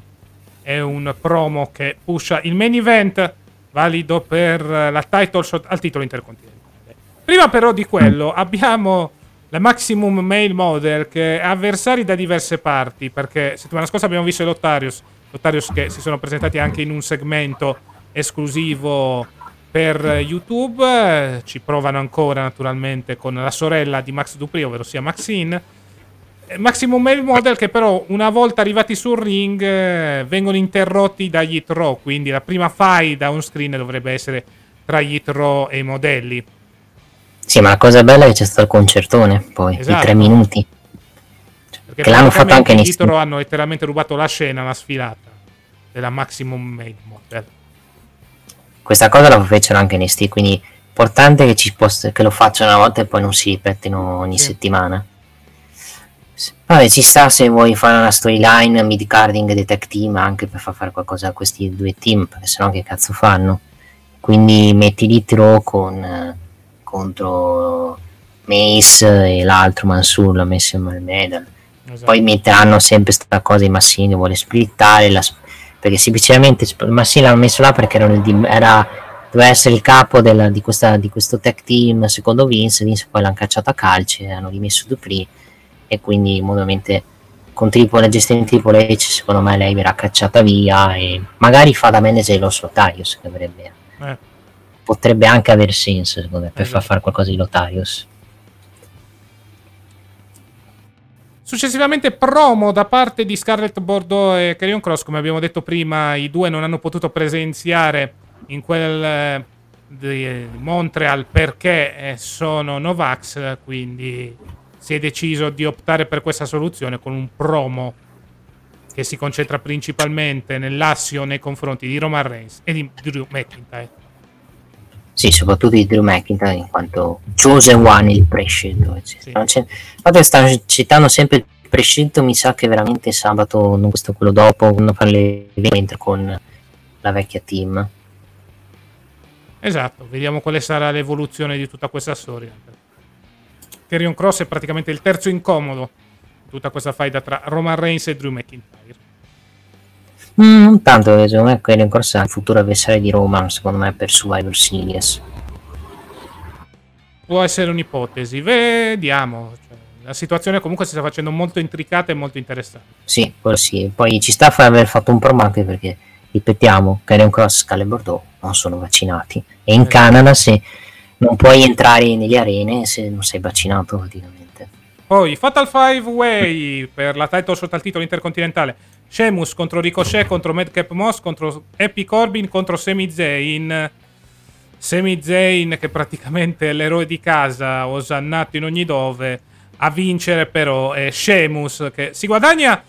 è un promo che pusha il main event valido per la title shot al titolo intercontinentale. Prima però di quello abbiamo la Maximum Male Model, che ha avversari da diverse parti, perché settimana scorsa abbiamo visto Lottarius che si sono presentati anche in un segmento esclusivo per YouTube. Ci provano ancora naturalmente con la sorella di Max Dupri, ovvero sia Maxine. Maximum Male Model che però, una volta arrivati sul ring, vengono interrotti dagli throw, quindi la prima faida on screen dovrebbe essere tra gli throw e i modelli. Sì, ma la cosa bella è che c'è stato il concertone poi, esatto, di 3 minuti. Perché che l'hanno fatto anche gli throw, hanno letteralmente rubato la scena, la sfilata della Maximum Male Model. Questa cosa la fecero anche in ST, quindi è importante che che lo facciano una volta e poi non si ripetano ogni settimana. Vabbè, ci sta se vuoi fare una storyline mid-carding dei tech team, anche per far fare qualcosa a questi due team, perché sennò che cazzo fanno? Quindi metti lì Tro contro Mace e l'altro Mansur, l'ha messo in medal. Esatto. Poi metteranno sempre sta cosa di Massini che vuole splittare, perché semplicemente Massini l'hanno messo là perché doveva essere il capo di questo tech team secondo Vince, poi l'hanno cacciato a calci e hanno rimesso Dupri. E quindi ovviamente con la gestione di Triple H secondo me lei verrà cacciata via e magari fa da manager lo Lottarius, che avrebbe potrebbe anche aver senso secondo me, per far fare qualcosa di Lottarius. Successivamente promo da parte di Scarlett Bordeaux e Karrion Kross. Come abbiamo detto prima, i due non hanno potuto presenziare in quel di Montreal perché sono Novax, quindi si è deciso di optare per questa soluzione con un promo che si concentra principalmente nell'assio nei confronti di Roman Reigns e di Drew McIntyre. Sì, soprattutto di Drew McIntyre, in quanto Chosen One, il prescelto. Infatti stanno citando sempre il prescelto, mi sa che veramente sabato, non questo, quello dopo, quando fa l'evento con la vecchia team. Esatto, vediamo quale sarà l'evoluzione di tutta questa storia. Karrion Kross è praticamente il terzo incomodo in tutta questa faida tra Roman Reigns e Drew McIntyre. Non tanto, perché secondo me Karrion Kross è il futuro avversario di Roman, secondo me, per Survivor Series. Può essere un'ipotesi, vediamo. Cioè, la situazione comunque si sta facendo molto intricata e molto interessante. Sì, sì. Poi ci sta a aver fatto un promo anche perché, ripetiamo, Karrion Kross e Scarlett Bordeaux non sono vaccinati. E in Canada non puoi entrare nelle arene se non sei vaccinato, praticamente. Poi Fatal 5 Way per la title shot al titolo intercontinentale. Sheamus contro Ricochet, contro Madcap Moss, contro Happy Corbin, contro Sami Zayn. Sami Zayn, che praticamente è l'eroe di casa, osannato in ogni dove. A vincere però è Sheamus, che si guadagna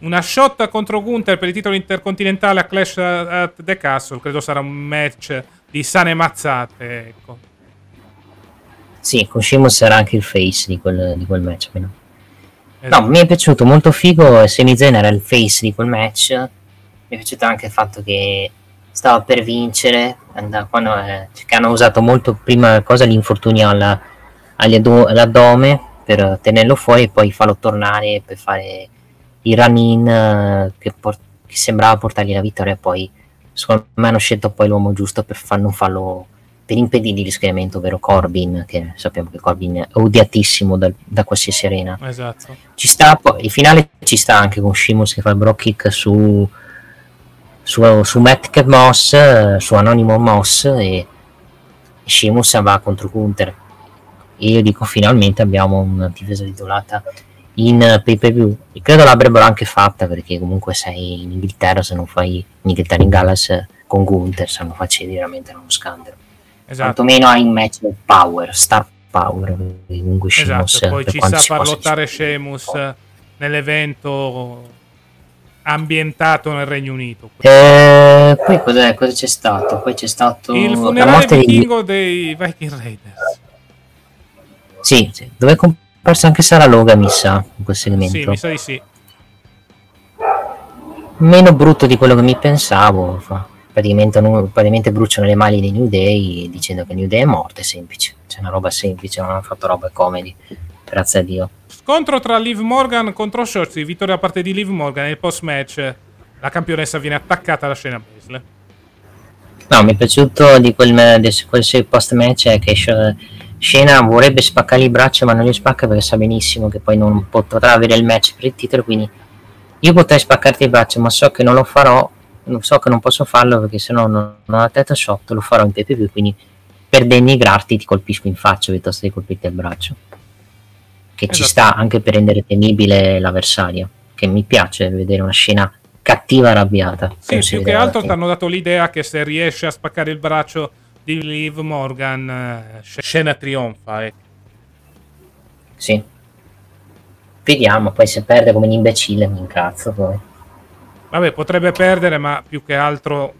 una shot contro Gunther per il titolo intercontinentale a Clash at the Castle. Credo sarà un match di sane mazzate, ecco. Sì, con Sheamus sarà anche il face di quel match. No, mi è piaciuto, molto figo. Sami Zayn era il face di quel match. Mi è piaciuto anche il fatto che stava per vincere, che hanno usato molto prima cosa l'infortunio alla all'addome per tenerlo fuori e poi farlo tornare per fare il run-in che sembrava portargli la vittoria. Poi secondo me hanno scelto poi l'uomo giusto per non farlo, per impedirgli lo schieramento, ovvero Corbin, che sappiamo che Corbin è odiatissimo da qualsiasi arena. Esatto. Ci sta, poi il finale ci sta anche con Sheamus che fa il Brock Kick su Matt Moss, su Anonimo Moss, e Sheamus va contro Gunther. E io dico, finalmente abbiamo una difesa titolata in pay per view. E credo l'avrebbero anche fatta, perché comunque sei in Inghilterra, se non fai in Inghilterra in Gallus con Gunther, se non facevi veramente uno scandalo. Esatto. Quanto meno hai un match del power, star power, comunque Sheamus. Esatto, poi ci sa far lottare Sheamus nell'evento ambientato nel Regno Unito. Poi cosa c'è stato? Poi c'è stato il funerale vichingo dei Viking Raiders. Sì, dove è comparsa anche Sara Loga, mi sa, in quel segmento. Sì, mi sa di sì. Meno brutto di quello che mi pensavo, praticamente bruciano le mani dei New Day dicendo che New Day è morto. È semplice, c'è una roba semplice, non hanno fatto roba comedy, grazie a Dio. Scontro tra Liv Morgan contro Shorty, vittoria da parte di Liv Morgan. Nel post match la campionessa viene attaccata alla scena Baszler. No, mi è piaciuto di quel post match è che Shayna vorrebbe spaccare i braccia ma non li spacca, perché sa benissimo che poi non potrà avere il match per il titolo, quindi io potrei spaccarti i braccia ma so che non lo farò. Non so che non posso farlo perché sennò non ho la testa sotto, lo farò in PPV, quindi per denigrarti ti colpisco in faccia piuttosto che colpirti al braccio, che esatto. Ci sta anche per rendere temibile l'avversario, che mi piace vedere una scena cattiva arrabbiata. Sì, più che altro ti hanno dato l'idea che se riesce a spaccare il braccio di Liv Morgan, scena trionfa. Sì, vediamo poi se perde come un imbecille, mi incazzo poi. Vabbè, potrebbe perdere, ma più che altro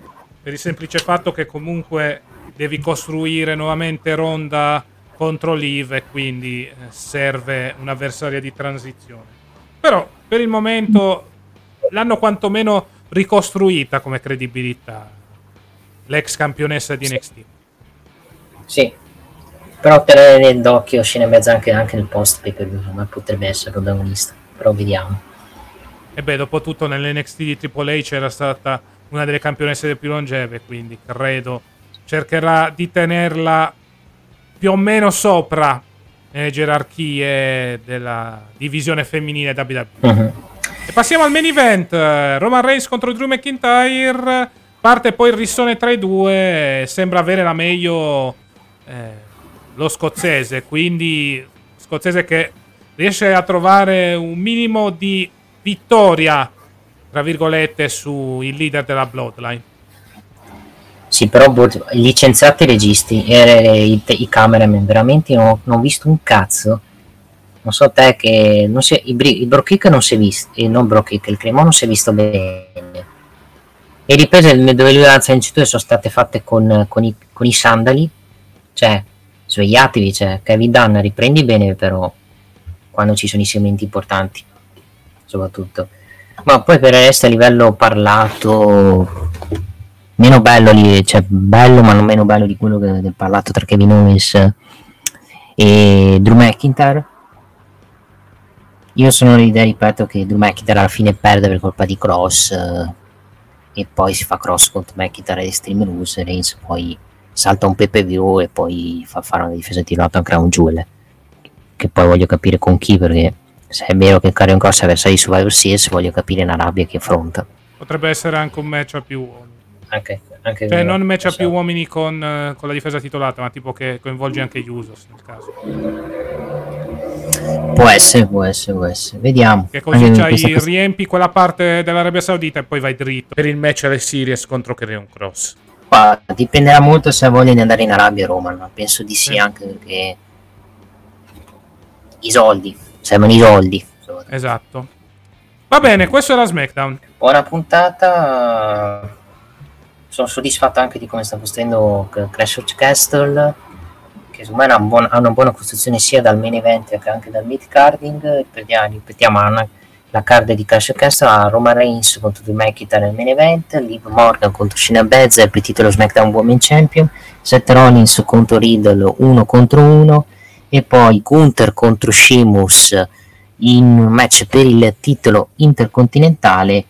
per il semplice fatto che comunque devi costruire nuovamente Ronda contro Liv e quindi serve un'avversaria di transizione. Però per il momento l'hanno quantomeno ricostruita come credibilità, l'ex campionessa di NXT. Sì, però tenere nel d'occhio scena in mezzo anche nel post perché lui potrebbe essere protagonista, però vediamo. E beh, dopo tutto nell'NXT di Triple H c'era stata una delle campionesse più longeve, quindi credo cercherà di tenerla più o meno sopra nelle gerarchie della divisione femminile WWE. Uh-huh. E passiamo al main event, Roman Reigns contro Drew McIntyre, parte poi il rissone tra i due, sembra avere la meglio lo scozzese, quindi scozzese che riesce a trovare un minimo di vittoria tra virgolette su il leader della Bloodline. Sì, però licenziate i registi e i cameraman, veramente non ho visto un cazzo. Non so te che non si, il Brock Kick non si è visto, non Brock Kick, il Cremò non si è visto bene. Le riprese dove lui alza in cintura sono state fatte con i sandali, cioè svegliatevi, cioè Kevin Dunn riprendi bene però quando ci sono i segmenti importanti soprattutto, ma poi per il resto a livello parlato meno bello lì, cioè bello ma non meno bello di quello che del parlato tra Kevin Owens e Drew McIntyre. Io sono l'idea, ripeto, che Drew McIntyre alla fine perde per colpa di Cross e poi si fa Cross contro McIntyre e Stream Rules, Reigns poi salta un PPV e poi fa fare una difesa tirata anche a un Jewel, che poi voglio capire con chi, perché se è vero che Karrion Kross è avversario di Survivor Series, voglio capire la rabbia che affronta. Potrebbe essere anche un match a più uomini. Anche cioè non match a più uomini con la difesa titolata, ma tipo che coinvolge anche gli Usos nel caso. Può essere. Vediamo. Che così riempi quella parte dell'Arabia Saudita e poi vai dritto per il match alle Series contro Karrion Kross. Ma dipenderà molto se ha voglia di andare in Arabia o Roma, ma penso di sì. Anche perché i soldi. Servono i soldi. Esatto. Va bene, questo era SmackDown. Buona puntata. Sono soddisfatto anche di come sta costruendo Clash at Castle, che secondo me ha una buona costruzione sia dal main event che anche dal mid-carding. Ripetiamo la card di Clash at Castle a Roman Reigns contro Drew McIntyre nel main event, Liv Morgan contro Shayna Baszler per il titolo SmackDown Women Champion, Seth Rollins contro Riddle 1 contro 1, e poi Gunther contro Sheamus in un match per il titolo intercontinentale,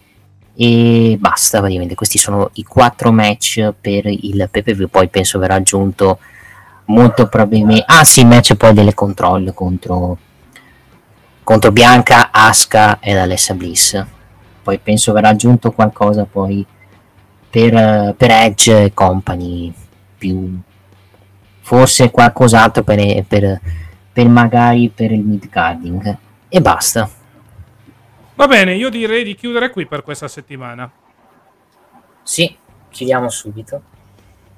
e basta praticamente. Questi sono i 4 match per il PPV. Poi penso verrà aggiunto molto probabilmente match poi delle control contro Bianca, Asuka ed Alessa Bliss. Poi penso verrà aggiunto qualcosa poi per Edge e company, più forse qualcos'altro per magari per il mid-carding, e basta. Va bene, io direi di chiudere qui per questa settimana. Sì, chiudiamo subito.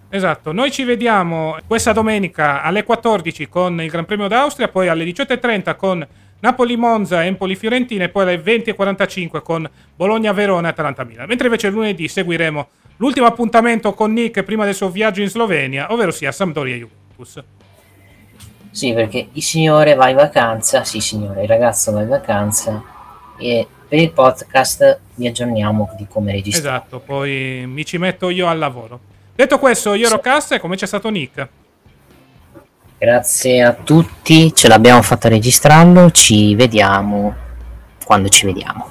Esatto, noi ci vediamo questa domenica alle 14 con il Gran Premio d'Austria, poi alle 18.30 con Napoli-Monza, Empoli-Fiorentina, e poi alle 20.45 con Bologna-Verona e Atalanta-Milan. Mentre invece lunedì seguiremo l'ultimo appuntamento con Nick prima del suo viaggio in Slovenia, ovvero sia Sampdoria-Juventus. Sì, perché il signore va in vacanza, il ragazzo va in vacanza, e per il podcast vi aggiorniamo di come registrare. Esatto, poi mi ci metto io al lavoro. Detto questo, io ero Cassa e come c'è stato Nick. Grazie a tutti, ce l'abbiamo fatta a registrarlo, ci vediamo quando ci vediamo.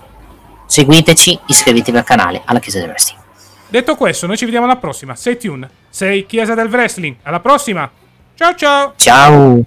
Seguiteci, iscrivetevi al canale alla Chiesa del Wrestling. Detto questo, noi ci vediamo alla prossima. Sei Tune, sei Chiesa del Wrestling. Alla prossima. Ciao ciao. Ciao.